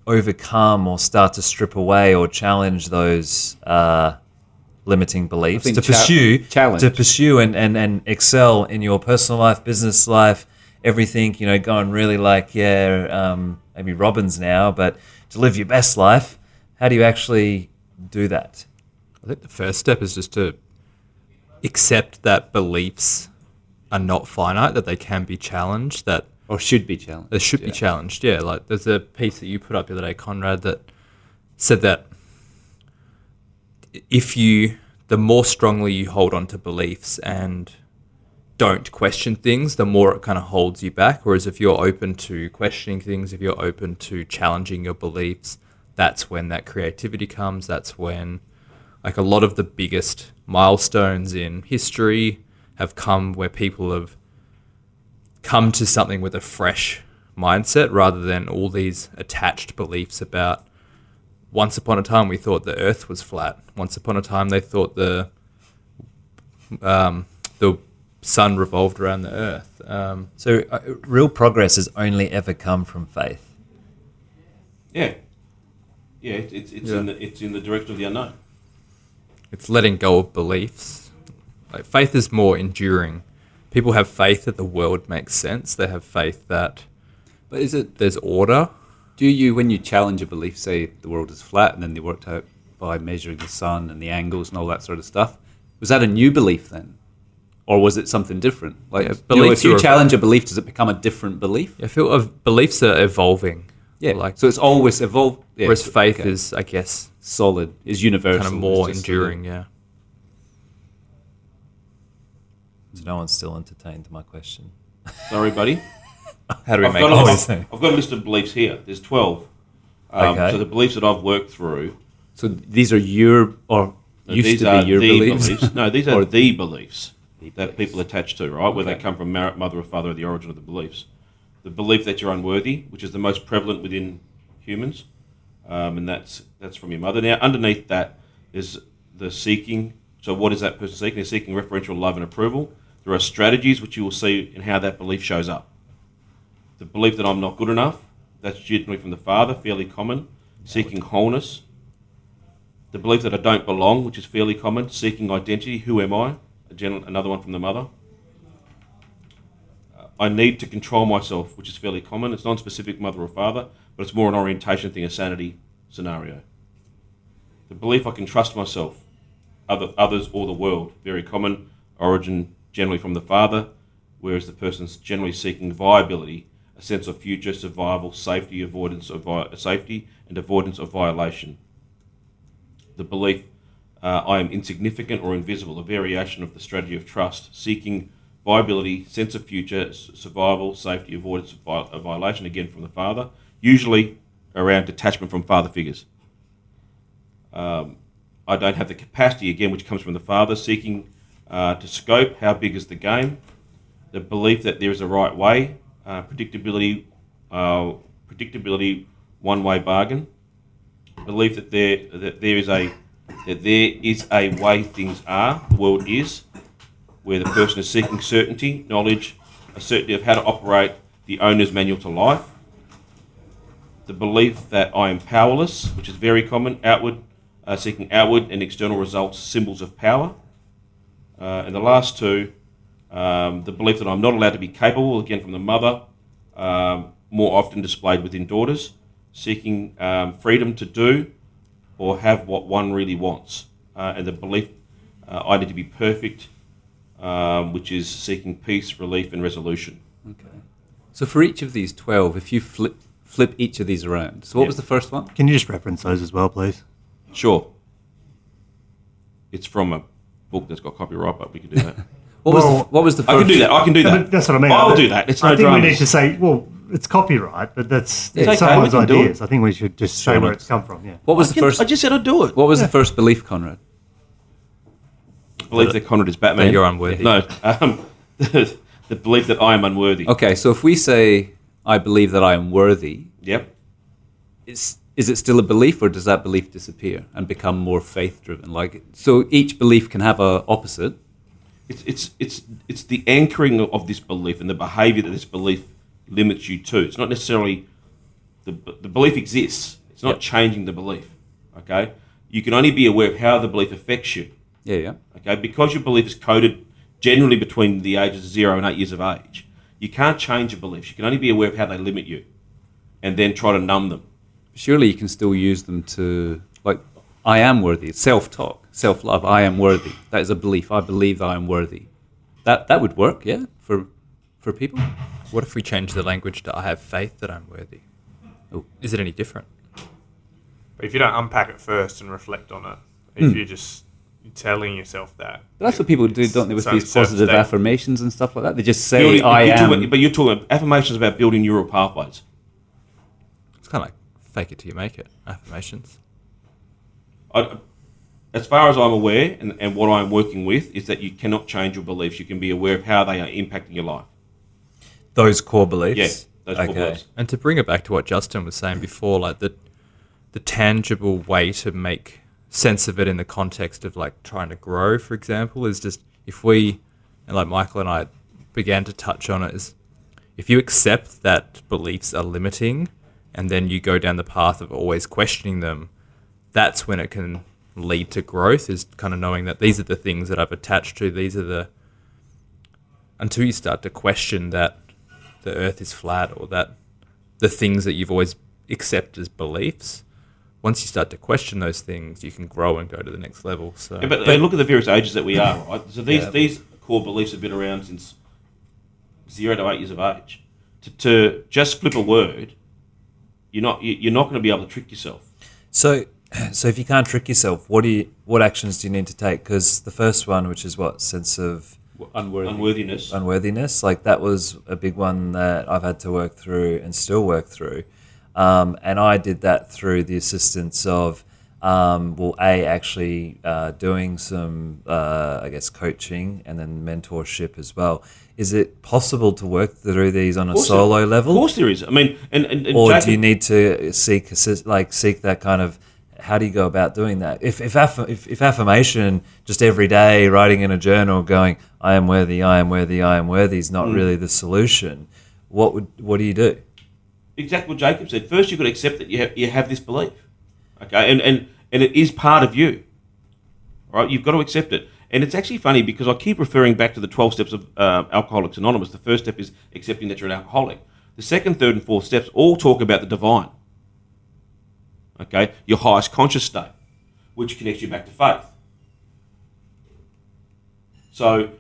overcome or start to strip away or challenge those? Uh, limiting beliefs to cha- pursue challenge. to pursue and, and, and excel in your personal life, business life, everything, you know, going really like, yeah, um, maybe Robbins now, but to live your best life. How do you actually do that? I think the first step is just to accept that beliefs are not finite, that they can be challenged, that or should be challenged. They should yeah. be challenged, yeah. Like there's a piece that you put up the other day, Conrad, that said that if you, the more strongly you hold on to beliefs and don't question things, the more it kind of holds you back. Whereas if you're open to questioning things, if you're open to challenging your beliefs, that's when that creativity comes. That's when, like, a lot of the biggest milestones in history have come where people have come to something with a fresh mindset rather than all these attached beliefs about once upon a time we thought the earth was flat. Once upon a time they thought the um, the sun revolved around the earth. Um, so uh, real progress has only ever come from faith. Yeah. Yeah, it, it's, it's, yeah. In the, it's in the direction of the unknown. It's letting go of beliefs. Like, faith is more enduring. People have faith that the world makes sense. They have faith that but is it there's order. Do you, when you challenge a belief, say the world is flat, and then they worked out by measuring the sun and the angles and all that sort of stuff, was that a new belief then? Or was it something different? Like, yeah, you know, if you challenge evolving. a belief, does it become a different belief? I feel uh, beliefs are evolving. Yeah, like, so it's always evolved. Yeah, whereas faith okay. is, I guess, solid, is universal. Kind of more enduring, solid. yeah. So no one's still entertained my question. Sorry, buddy. How do we I've make got a, I've, I've got a list of beliefs here. There's twelve. Um, okay. So the beliefs that I've worked through. So these are your, or no, used to be your beliefs? beliefs. No, these are the beliefs that beliefs. people attach to, right? Okay. Where they come from, merit, mother or father, the origin of the beliefs. The belief that you're unworthy, which is the most prevalent within humans, um, and that's that's from your mother. Now, underneath that is the seeking. So what is that person seeking? They're seeking referential love and approval. There are strategies which you will see in how that belief shows up. The belief that I'm not good enough, that's generally from the father, fairly common. Seeking wholeness. The belief that I don't belong, which is fairly common. Seeking identity, who am I? Another one from the mother. I need to control myself, which is fairly common. It's non-specific, mother or father, but it's more an orientation thing, a sanity scenario. The belief I can trust myself, other, others or the world, very common. Origin generally from the father, whereas the person's generally seeking viability, a sense of future, survival, safety, avoidance of vi- safety, and avoidance of violation. The belief uh, I am insignificant or invisible, a variation of the strategy of trust, seeking viability, sense of future, survival, safety, avoidance of viol- violation, again from the father, usually around detachment from father figures. Um, I don't have the capacity, again, which comes from the father, seeking uh, to scope, how big is the game, the belief that there is a right way, uh, predictability, uh, predictability, one-way bargain, belief that there that there is a that there is a way things are, the world is, where the person is seeking certainty, knowledge, a certainty of how to operate the owner's manual to life. The belief that I am powerless, which is very common, outward, uh, seeking outward and external results, symbols of power. Uh, and the last two, um, the belief that I'm not allowed to be capable, again from the mother, um, more often displayed within daughters, seeking um, freedom to do or have what one really wants. Uh, and the belief uh, I need to be perfect, Um, which is seeking peace, relief, and resolution. Okay. So for each of these twelve, if you flip flip each of these around. So what yep. was the first one? Can you just reference those as well, please? Sure. It's from a book that's got copyright, but we can do that. what, well, was the, what was the first? I can do that. I can do that. That's what I mean. I'll I do that. It's no I think dramas. We need to say, well, it's copyright, but that's it's, it's okay, someone's ideas. I think we should just say sure, where it's come from. Yeah. What was I the can, first? I just said I'd do it. What was yeah. the first belief, Conrad? Belief that Conrad is Batman. That you're unworthy. No, um, the, the belief that I am unworthy. Okay, so if we say I believe that I am worthy, yep, is is it still a belief, or does that belief disappear and become more faith-driven? Like, so each belief can have a opposite. It's it's it's it's the anchoring of this belief and the behaviour that this belief limits you to. It's not necessarily the the belief exists. It's not yep. changing the belief. Okay, you can only be aware of how the belief affects you. Yeah, yeah. Okay, because your belief is coded generally between the ages of zero and eight years of age, you can't change your beliefs. You can only be aware of how they limit you and then try to numb them. Surely you can still use them to, like, I am worthy. Self-talk, self-love, I am worthy. That is a belief. I believe I am worthy. That that would work, yeah, for for people. What if we change the language to I have faith that I'm worthy? Ooh. Is it any different? But if you don't unpack it first and reflect on it, if mm. you just... telling yourself that. But that's what people do, don't they, with so these positive affirmations and stuff like that? They just say, building, I you're am. Talking, but you're talking affirmations about building neural pathways. It's kind of like fake it till you make it affirmations? I, as far as I'm aware, and, and what I'm working with, is that you cannot change your beliefs. You can be aware of how they are impacting your life. Those core beliefs? Yes, yeah, those okay. core beliefs. And to bring it back to what Justin was saying before, like the the tangible way to make sense of it in the context of like trying to grow, for example, is just if we, and like Michael and I began to touch on it, is if you accept that beliefs are limiting and then you go down the path of always questioning them, that's when it can lead to growth, is kind of knowing that these are the things that I've attached to, these are the, until you start to question that the earth is flat or that the things that you've always accepted as beliefs, once you start to question those things, you can grow and go to the next level. So, yeah, but, but look at the various ages that we are, right? So these, yeah, these core beliefs have been around since zero to eight years of age. To, to just flip a word, you're not you're not going to be able to trick yourself. So, so if you can't trick yourself, what do you, what actions do you need to take? Because the first one, which is what, sense of Unworthy. unworthiness, unworthiness, like that was a big one that I've had to work through and still work through. Um, and I did that through the assistance of, um, well, A, actually uh, doing some, uh, I guess, coaching and then mentorship as well. Is it possible to work through these on a solo there, level? Of course there is. I mean, and, and, and or Jack, do you need to seek assist, like seek that kind of? How do you go about doing that? If if, aff- if if affirmation, just every day writing in a journal, going, "I am worthy, I am worthy, I am worthy," is not mm. really the solution. What would what do you do? Exactly what Jacob said. First, you've got to accept that you have, you have this belief, okay, and, and and it is part of you. All right, you've got to accept it. And it's actually funny because I keep referring back to the twelve steps of uh, Alcoholics Anonymous. The first step is accepting that you're an alcoholic. The second, third, and fourth steps all talk about the divine. Okay, your highest conscious state, which connects you back to faith. So,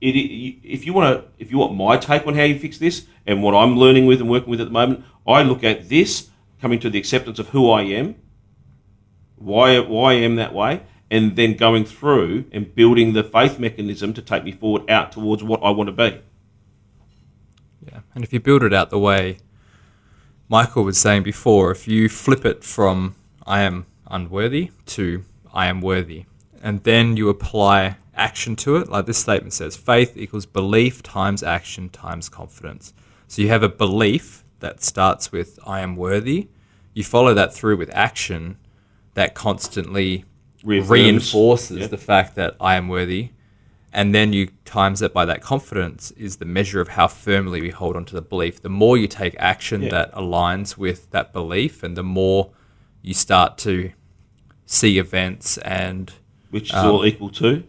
it, it, if you want to, if you want my take on how you fix this and what I'm learning with and working with at the moment, I look at this coming to the acceptance of who I am, why why I am that way, and then going through and building the faith mechanism to take me forward out towards what I want to be. Yeah, and if you build it out the way Michael was saying before, if you flip it from I am unworthy to I am worthy, and then you apply action to it, like this statement says, faith equals belief times action times confidence. So you have a belief that starts with I am worthy, you follow that through with action that constantly Reaffirms. reinforces yeah. the fact that I am worthy, and then you times it by that confidence is the measure of how firmly we hold on to the belief. The more you take action yeah. that aligns with that belief, and the more you start to see events and... Which is um, all equal to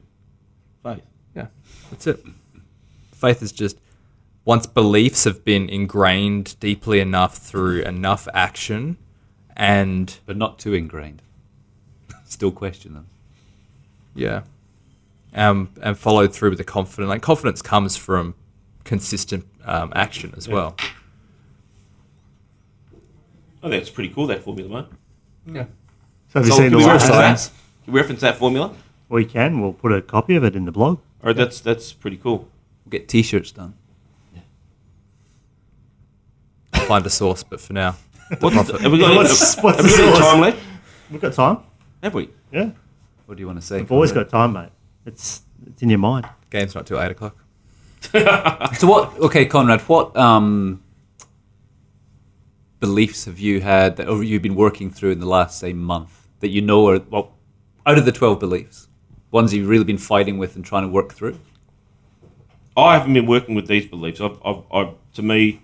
faith. Yeah, that's it. Faith is just, once beliefs have been ingrained deeply enough through enough action and... But not too ingrained. Still question them. Yeah. Um, and followed through with the confidence. Like confidence comes from consistent um, action as yeah. well. I think it's pretty cool, that formula, mate. Yeah. So have you so seen the life science? Can we reference that formula? We can. We'll put a copy of it in the blog. All right, yeah. that's that's pretty cool. We'll get T-shirts done. Yeah. I'll find a source, but for now, the profit. Have we got any time left? We've got time. Have we? Yeah. What do you want to say? We've always got time, mate. It's it's in your mind. Game's not till eight o'clock. So what? Okay, Conrad. What um, beliefs have you had that, or you've been working through in the last say month that you know are well out of the twelve beliefs, ones you've really been fighting with and trying to work through? I haven't been working with these beliefs. I've, I've, I've to me,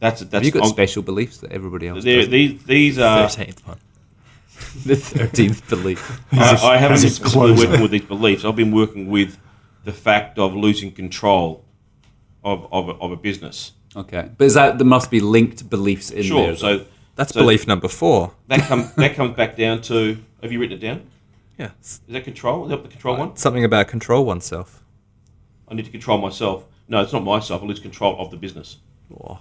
that's that's. Have you got I'm, special beliefs that everybody else? These these are thirteenth one. The thirteenth belief. I, I haven't been working with these beliefs. I've been working with the fact of losing control of of, of a business. Okay, but is that there must be linked beliefs in sure. there? Sure. So that's so belief number four. That comes that comes back down to. Have you written it down? Yeah. Is that control? Is that the control uh, one? Something about control oneself. I need to control myself. No, it's not myself. I lose control of the business. Oh.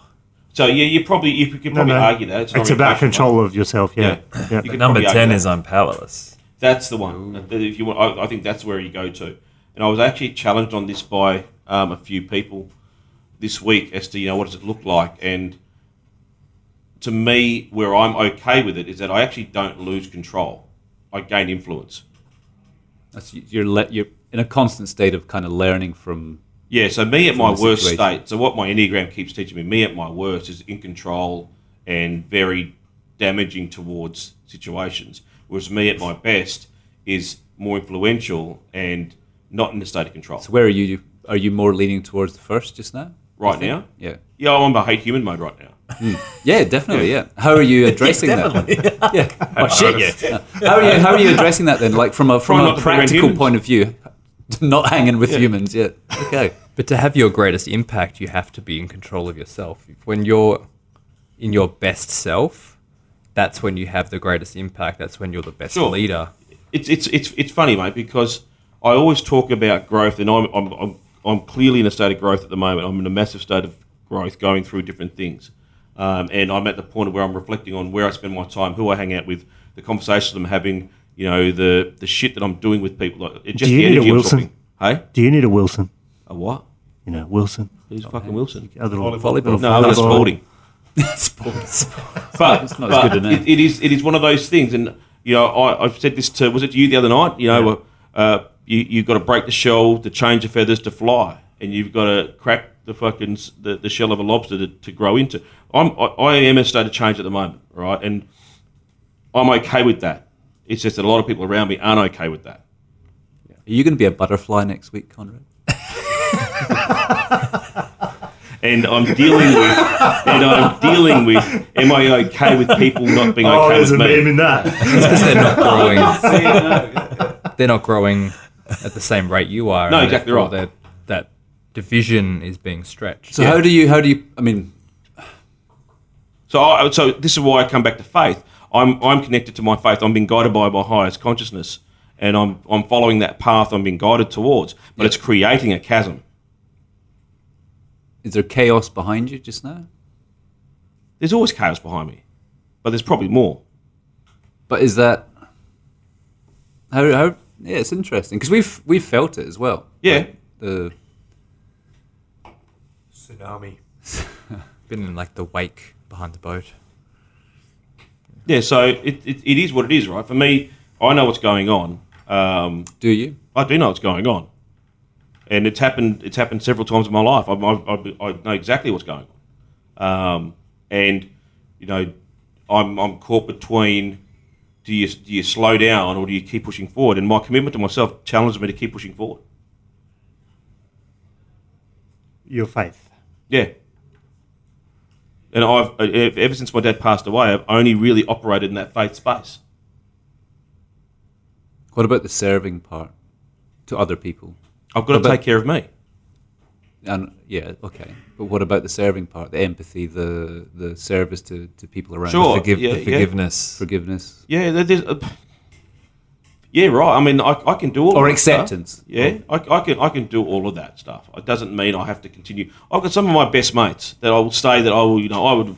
So yeah, you probably you could probably no, no. argue that it's, it's about control one. Of yourself. Yeah. yeah. yeah. You number ten is I'm powerless. That's the one. Ooh. If you want, I, I think that's where you go to. And I was actually challenged on this by um, a few people this week as to you know what does it look like, and to me, where I'm okay with it is that I actually don't lose control. I gain influence. That's, you're le- you're in a constant state of kind of learning from... Yeah, so me at my worst state, so what my Enneagram keeps teaching me, me at my worst is in control and very damaging towards situations, whereas me at my best is more influential and not in a state of control. So where are you? Are you more leaning towards the first just now? Right now? Yeah. Yeah, I'm on my hate human mode right now. Mm. Yeah, definitely. Yeah. How are you addressing that? Yeah. Oh, shit, yeah. How are you? How are you addressing that then? Like from a from a practical point of view, not hanging with yeah. humans. Yeah. Okay. But to have your greatest impact, you have to be in control of yourself. When you're in your best self, that's when you have the greatest impact. That's when you're the best sure. leader. It's it's it's it's funny, mate, because I always talk about growth, and I'm I'm I'm, I'm clearly in a state of growth at the moment. I'm in a massive state of growth, going through different things. Um, and I'm at the point where I'm reflecting on where I spend my time, who I hang out with, the conversations I'm having, you know, the the shit that I'm doing with people. Like, it's just Do you the need a Wilson? Hey? Do you need a Wilson? A what? You know, Wilson. Who's oh, fucking Wilson? Other volleyball. No, other sporting. sporting. But, it's not but as good it, it is it is one of those things. And, you know, I, I've said this to, was it you the other night? You know, yeah. uh, you, you've got to break the shell to change the feathers to fly. And you've got to crack the fucking the, the shell of a lobster to, to grow into. I'm I, I am in a state of change at the moment, right? And I'm okay with that. It's just that a lot of people around me aren't okay with that. Yeah. Are you going to be a butterfly next week, Conrad? and I'm dealing with and I'm dealing with. Am I okay with people not being oh, okay with me? Oh, there's a meme in that. It's because they're not growing. They're not growing at the same rate you are. No, exactly right. That that division is being stretched. So yeah. how do you? How do you? I mean. So, I, so this is why I come back to faith. I'm I'm connected to my faith. I'm being guided by my highest consciousness, and I'm I'm following that path. I'm being guided towards, but yep. it's creating a chasm. Is there chaos behind you just now? There's always chaos behind me, but there's probably more. But is that how? how yeah, it's interesting because we've we've felt it as well. Yeah, like the tsunami. Been in like the wake. Behind the boat. Yeah, so it, it it is what it is, right? For me, I know what's going on. Um, do you? I do know what's going on, and it's happened. It's happened several times in my life. I I, I know exactly what's going on, um, and you know, I'm I'm caught between do you do you slow down or do you keep pushing forward? And my commitment to myself challenges me to keep pushing forward. Your faith. Yeah. And I've ever since my dad passed away, I've only really operated in that faith space. What about the serving part to other people? I've got what to about, take care of me. And yeah, okay. But what about the serving part, the empathy, the the service to, to people around, sure, the, forgive, yeah, the forgiveness, yeah. forgiveness? Yeah, there's. A, yeah, right. I mean, I, I can do all or of acceptance. That stuff. Yeah, I, I can I can do all of that stuff. It doesn't mean I have to continue. I've got some of my best mates that I will say that I will, you know, I would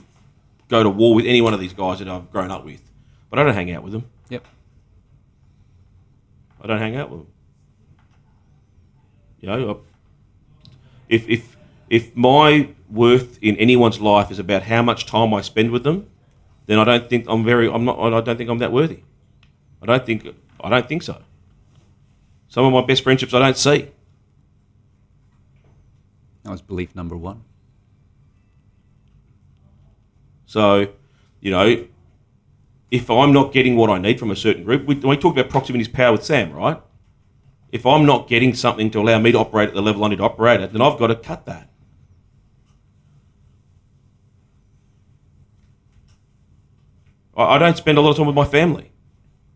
go to war with any one of these guys that I've grown up with, but I don't hang out with them. Yep. I don't hang out with them. You know, I, if if if my worth in anyone's life is about how much time I spend with them, then I don't think I'm very. I'm not. I don't think I'm that worthy. I don't think. I don't think so. Some of my best friendships I don't see. That was belief number one. So, you know, if I'm not getting what I need from a certain group, we, we talk about proximity's power with Sam, right? If I'm not getting something to allow me to operate at the level I need to operate at, then I've got to cut that. I, I don't spend a lot of time with my family.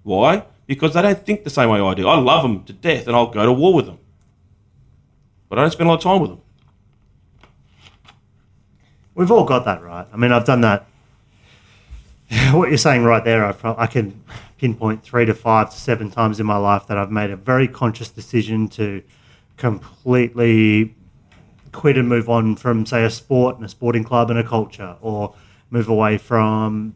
Why? Because they don't think the same way I do. I love them to death, and I'll go to war with them. But I don't spend a lot of time with them. We've all got that, right? I mean, I've done that. What you're saying right there, I, I can pinpoint three to five to seven times in my life that I've made a very conscious decision to completely quit and move on from, say, a sport and a sporting club and a culture, or move away from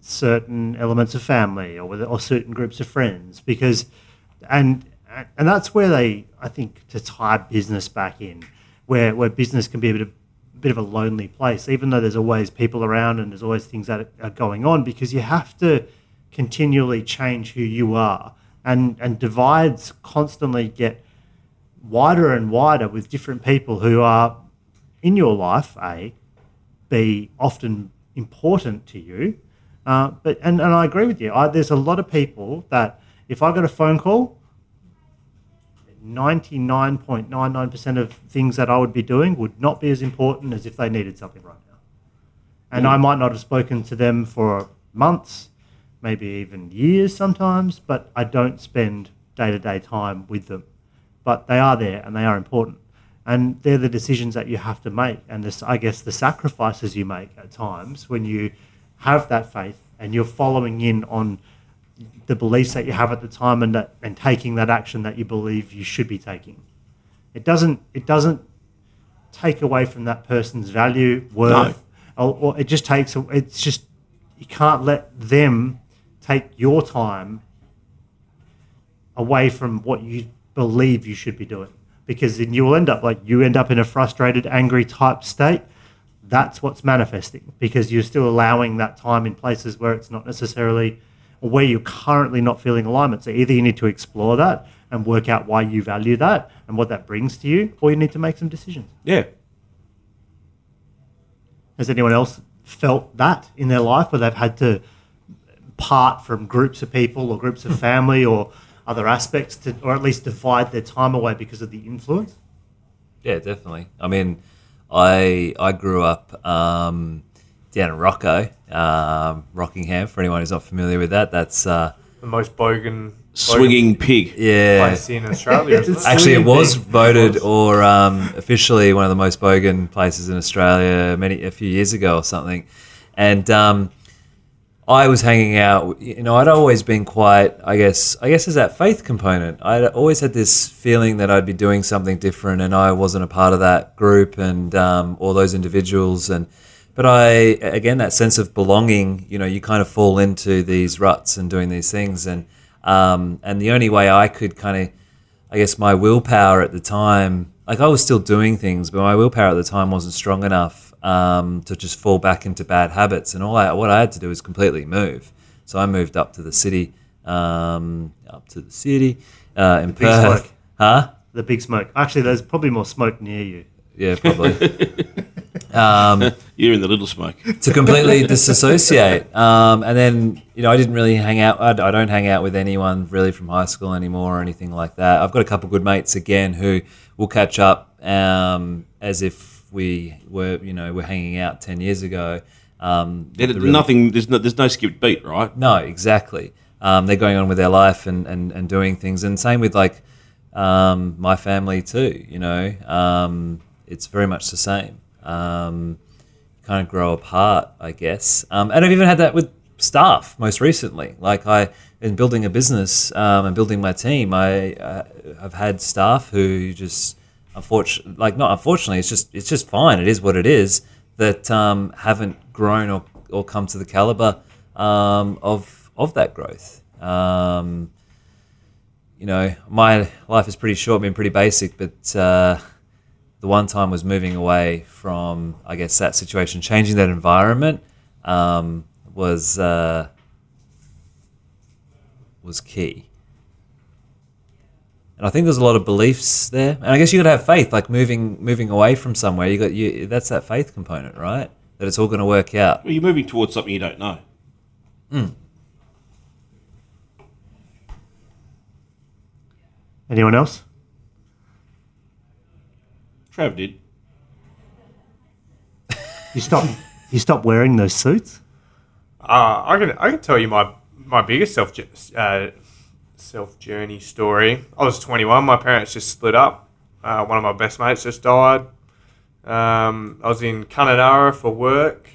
certain elements of family or or certain groups of friends, because and and that's where they I think to tie business back in, where where business can be a bit of bit of a lonely place, even though there's always people around and there's always things that are going on, because you have to continually change who you are, and and divides constantly get wider and wider with different people who are in your life, A, B, often important to you. Uh, but and, and I agree with you. I, there's a lot of people that if I got a phone call, ninety-nine point nine nine percent of things that I would be doing would not be as important as if they needed something right now. And yeah. I might not have spoken to them for months, maybe even years sometimes, but I don't spend day-to-day time with them. But they are there and they are important. And they're the decisions that you have to make, and this, I guess the sacrifices you make at times when you have that faith and you're following in on the beliefs that you have at the time, and that, and taking that action that you believe you should be taking. It doesn't it doesn't take away from that person's value, worth, no. or, or it just takes, it's just, you can't let them take your time away from what you believe you should be doing, because then you'll end up like, you end up in a frustrated, angry type state. That's what's manifesting, because you're still allowing that time in places where it's not necessarily, or where you're currently not feeling alignment. So either you need to explore that and work out why you value that and what that brings to you, or you need to make some decisions. Yeah. Has anyone else felt that in their life, where they've had to part from groups of people or groups of family or other aspects to, or at least divide their time away because of the influence? Yeah, definitely. I mean, I I grew up um, down in Rocco, um, Rockingham. For anyone who's not familiar with that, that's uh, the most bogan swinging bogan pig, yeah, place in Australia. Isn't it? Actually, it was pig. voted it was. or um, officially one of the most bogan places in Australia many a few years ago or something. And um, I was hanging out. You know, I'd always been quite, I guess, I guess, there's that faith component. I'd always had this feeling that I'd be doing something different, and I wasn't a part of that group and um, all those individuals and. But I, again, that sense of belonging, you know, you kind of fall into these ruts and doing these things. And um, and the only way I could kind of, I guess my willpower at the time, like I was still doing things, but my willpower at the time wasn't strong enough um, to just fall back into bad habits. And all I, what I had to do was completely move. So I moved up to the city, um, up to the city uh, in the Perth. Big smoke. Huh? The big smoke. Actually, there's probably more smoke near you. Yeah, probably. Um, You're in the little smoke. To completely disassociate. Um, and then, you know, I didn't really hang out. I, I don't hang out with anyone really from high school anymore or anything like that. I've got a couple of good mates again who will catch up um, as if we were, you know, we're hanging out ten years ago. Um, it, the really, nothing. There's no, there's no skipped beat, right? No, exactly. Um, they're going on with their life and, and, and doing things. And same with like um, my family too, you know. Um, it's very much the same. Um, kind of grow apart, I guess. Um, and I've even had that with staff most recently. Like I, in building a business um, and building my team, I, I I've had staff who just, unfortunately, like not unfortunately, it's just it's just fine. It is what it is. That um, haven't grown or, or come to the caliber um, of of that growth. Um, you know, my life is pretty short, been pretty basic, but. Uh, The one time was moving away from, I guess, that situation, changing that environment um, was uh, was key. And I think there's a lot of beliefs there, and I guess you got to have faith. Like moving moving away from somewhere, you got you that's that faith component, right? That it's all going to work out. Well, you're moving towards something you don't know. Mm. Anyone else? Trav did. You stopped. You stopped wearing those suits. Uh, I can. I can tell you my my biggest self uh, self journey story. I was twenty-one. My parents just split up. Uh, one of my best mates just died. Um, I was in Kunidara for work.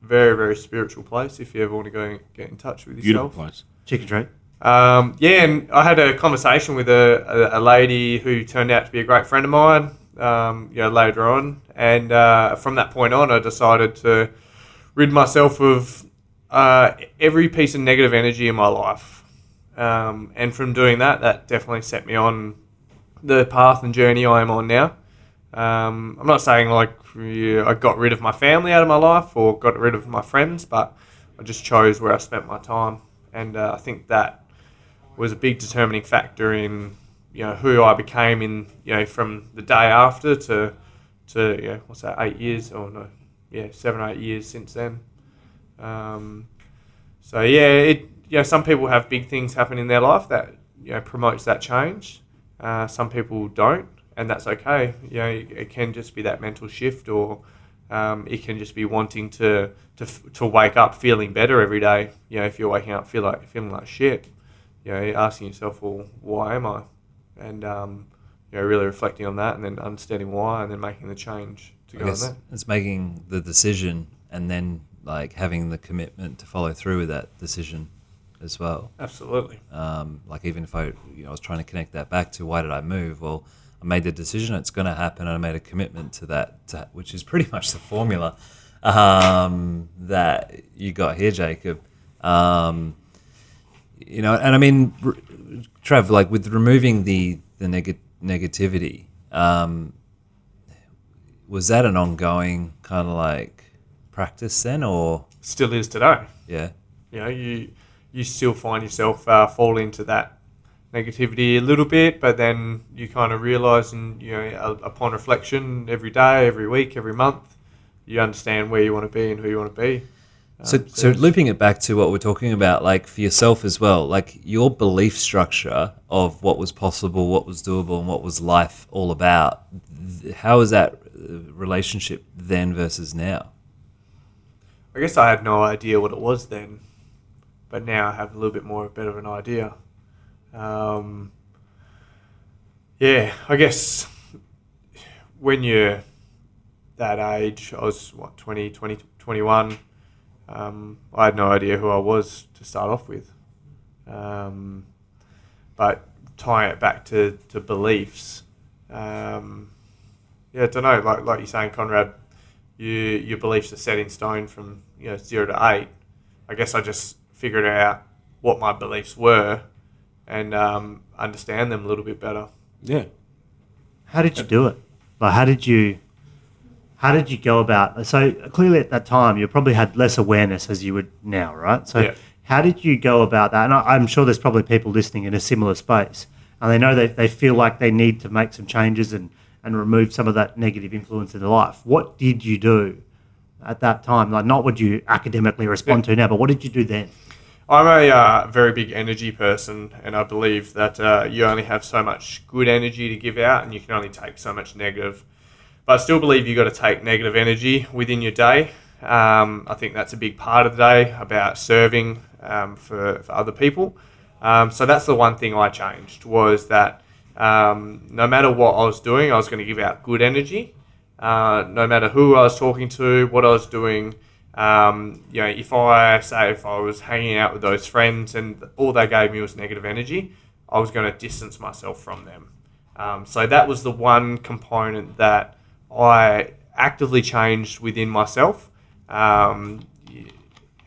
Very very spiritual place. If you ever want to go and get in touch with yourself. Beautiful place. Chicken trade. Um, yeah, and I had a conversation with a, a a lady who turned out to be a great friend of mine. Um, you know, later on, and uh, from that point on, I decided to rid myself of uh, every piece of negative energy in my life. Um, and from doing that, that definitely set me on the path and journey I am on now. Um, I'm not saying like yeah, I got rid of my family out of my life or got rid of my friends, but I just chose where I spent my time. And uh, I think that was a big determining factor in, you know, who I became in, you know, from the day after to, to yeah, what's that, eight years or no, yeah, seven or eight years since then. Um, so, yeah, it, you know, some people have big things happen in their life that, you know, promotes that change. Uh, some people don't, and that's okay. You know, it can just be that mental shift, or um, it can just be wanting to, to to wake up feeling better every day. You know, if you're waking up feel like feeling like shit, you know, asking yourself, well, why am I? And um, you know, really reflecting on that, and then understanding why, and then making the change to go on that. It's making the decision, and then like having the commitment to follow through with that decision as well. Absolutely. Um, like even if I, you know, I was trying to connect that back to why did I move? Well, I made the decision; it's going to happen, and I made a commitment to that, to, which is pretty much the formula um, that you got here, Jacob. Um, you know, and I mean, r- Trev, like with removing the the neg- negativity, um, was that an ongoing kind of like practice then, or still is today? Yeah. You know, you. you still find yourself uh, fall into that negativity a little bit, but then you kind of realise, and you know, upon reflection, every day, every week, every month, you understand where you want to be and who you want to be. Um, so, so, so looping it back to what we're talking about, like for yourself as well, like your belief structure of what was possible, what was doable, and what was life all about. How is that relationship then versus now? I guess I had no idea what it was then. But now I have a little bit more, a bit of an idea. Um, yeah, I guess when you're that age, I was, what, twenty, twenty, twenty-one. Um, I had no idea who I was to start off with. Um, but tying it back to, to beliefs, um, yeah, I don't know, like, like you're saying, Conrad, you, your beliefs are set in stone from, you know, zero to eight. I guess I just figured out what my beliefs were and um, understand them a little bit better. Yeah. How did you do it? Like, how did you, how did you go about? So clearly at that time you probably had less awareness as you would now, right? So yeah. How did you go about that? And I, I'm sure there's probably people listening in a similar space, and they know that they feel like they need to make some changes and, and remove some of that negative influence in their life. What did you do at that time? Like, not what you academically respond yeah. to now, but what did you do then? I'm a uh, very big energy person, and I believe that uh, you only have so much good energy to give out, and you can only take so much negative. But I still believe you've got to take negative energy within your day. Um, I think that's a big part of the day, about serving um, for, for other people. Um, so that's the one thing I changed, was that um, no matter what I was doing, I was going to give out good energy. Uh, no matter who I was talking to, what I was doing. Um, you know, if I say if I was hanging out with those friends and all they gave me was negative energy, I was going to distance myself from them. Um, so that was the one component that I actively changed within myself. Um,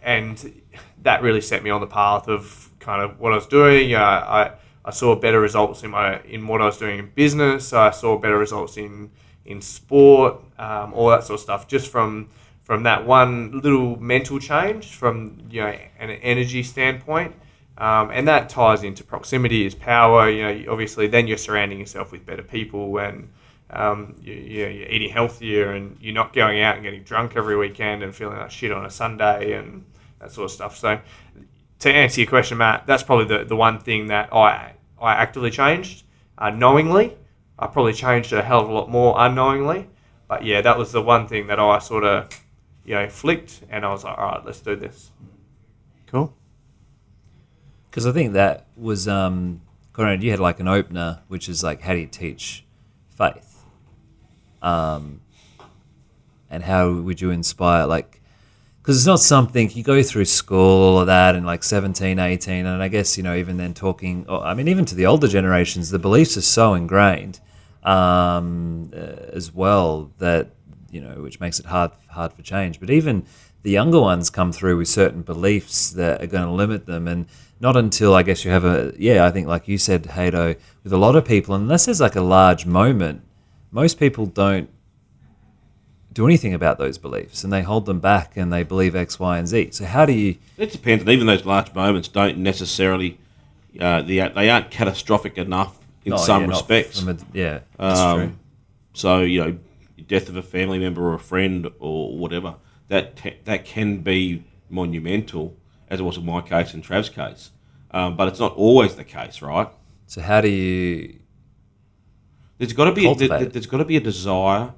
and that really set me on the path of kind of what I was doing. You know, I, I saw better results in my, in what I was doing in business. I saw better results in, in sport, um, all that sort of stuff, just from, from that one little mental change from, you know, an energy standpoint. Um, and that ties into proximity is power. You know, obviously then you're surrounding yourself with better people, and um, you, you know, you're eating healthier, and you're not going out and getting drunk every weekend and feeling like shit on a Sunday and that sort of stuff. So to answer your question, Matt, that's probably the, the one thing that I, I actively changed uh, knowingly. I probably changed a hell of a lot more unknowingly. But yeah, that was the one thing that I sort of, you know, flicked, and I was like, all right, let's do this. Cool. Because I think that was, um, Conrad, you had like an opener, which is like, how do you teach faith? Um, and how would you inspire, like, because it's not something, you go through school, all of that, and like seventeen, eighteen, and I guess, you know, even then talking, I mean, even to the older generations, the beliefs are so ingrained um, as well that, you know, which makes it hard hard for change. But even the younger ones come through with certain beliefs that are going to limit them, and not until I guess you have a yeah I think like you said, Hato, with a lot of people, unless there's like a large moment most people don't do anything about those beliefs, and they hold them back, and they believe X, Y, and Z. So how do you... It depends, and even those large moments don't necessarily... Uh, they, they aren't catastrophic enough in oh, some yeah, respects. Not from a, yeah, that's um, true. So, you know, death of a family member or a friend or whatever, that te- that can be monumental, as it was in my case and Trav's case. Um, but it's not always the case, right? So how do you... There's got to be a, there, there's got to be a desire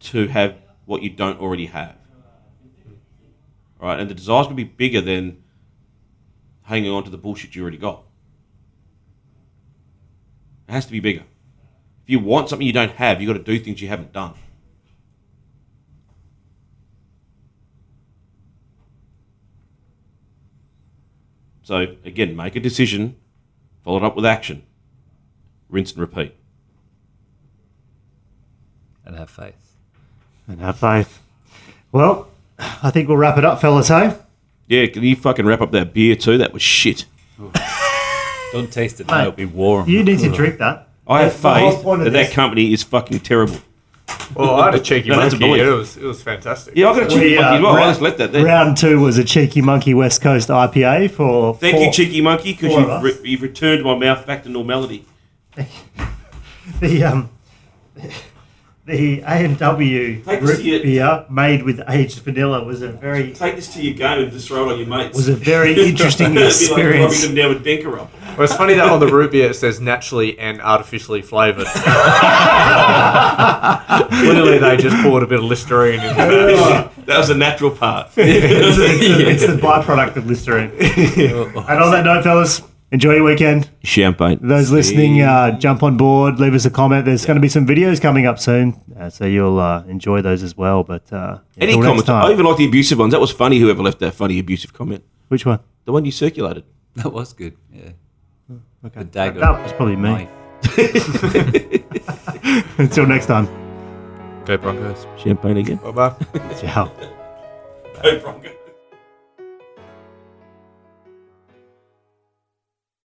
to have what you don't already have, right? And the desire's going to be bigger than hanging on to the bullshit you already got. It has to be bigger. If you want something you don't have, you've got to do things you haven't done. So, again, make a decision, follow it up with action, rinse and repeat. And have faith. And have faith. Well, I think we'll wrap it up, fellas, hey? Yeah, can you fucking wrap up that beer too? That was shit. Don't taste it now, it'll be warm. You need to drink that. I have faith that that company is fucking terrible. Well, I had a cheeky no, monkey. It was, it was fantastic. Yeah, I got a cheeky we, monkey uh, as well. Round, I just left that there. Round two was a Cheeky Monkey West Coast I P A for Thank four, you, Cheeky Monkey, because you've, re- you've returned my mouth back to normality. the um, the A and W root your, beer made with aged vanilla was a very... Take this to your game and just throw it on your mates. Was a very interesting experience. It'd be like rubbing them down with Denker up. Well, it's funny that on the root beer it says naturally and artificially flavoured. Literally, they just poured a bit of Listerine in there. That was the natural part. it's, a, it's the byproduct of Listerine. And on that note, fellas, enjoy your weekend. Champagne. Those listening, uh, jump on board, leave us a comment. There's yeah. going to be some videos coming up soon, uh, so you'll uh, enjoy those as well. But uh, yeah, any comments? I even like the abusive ones. That was funny, whoever left that funny abusive comment. Which one? The one you circulated. That was good, yeah. Okay. The dagger. That was probably me. Until next time. Go Broncos. Champagne again. Bye bye. Ciao. Go Broncos.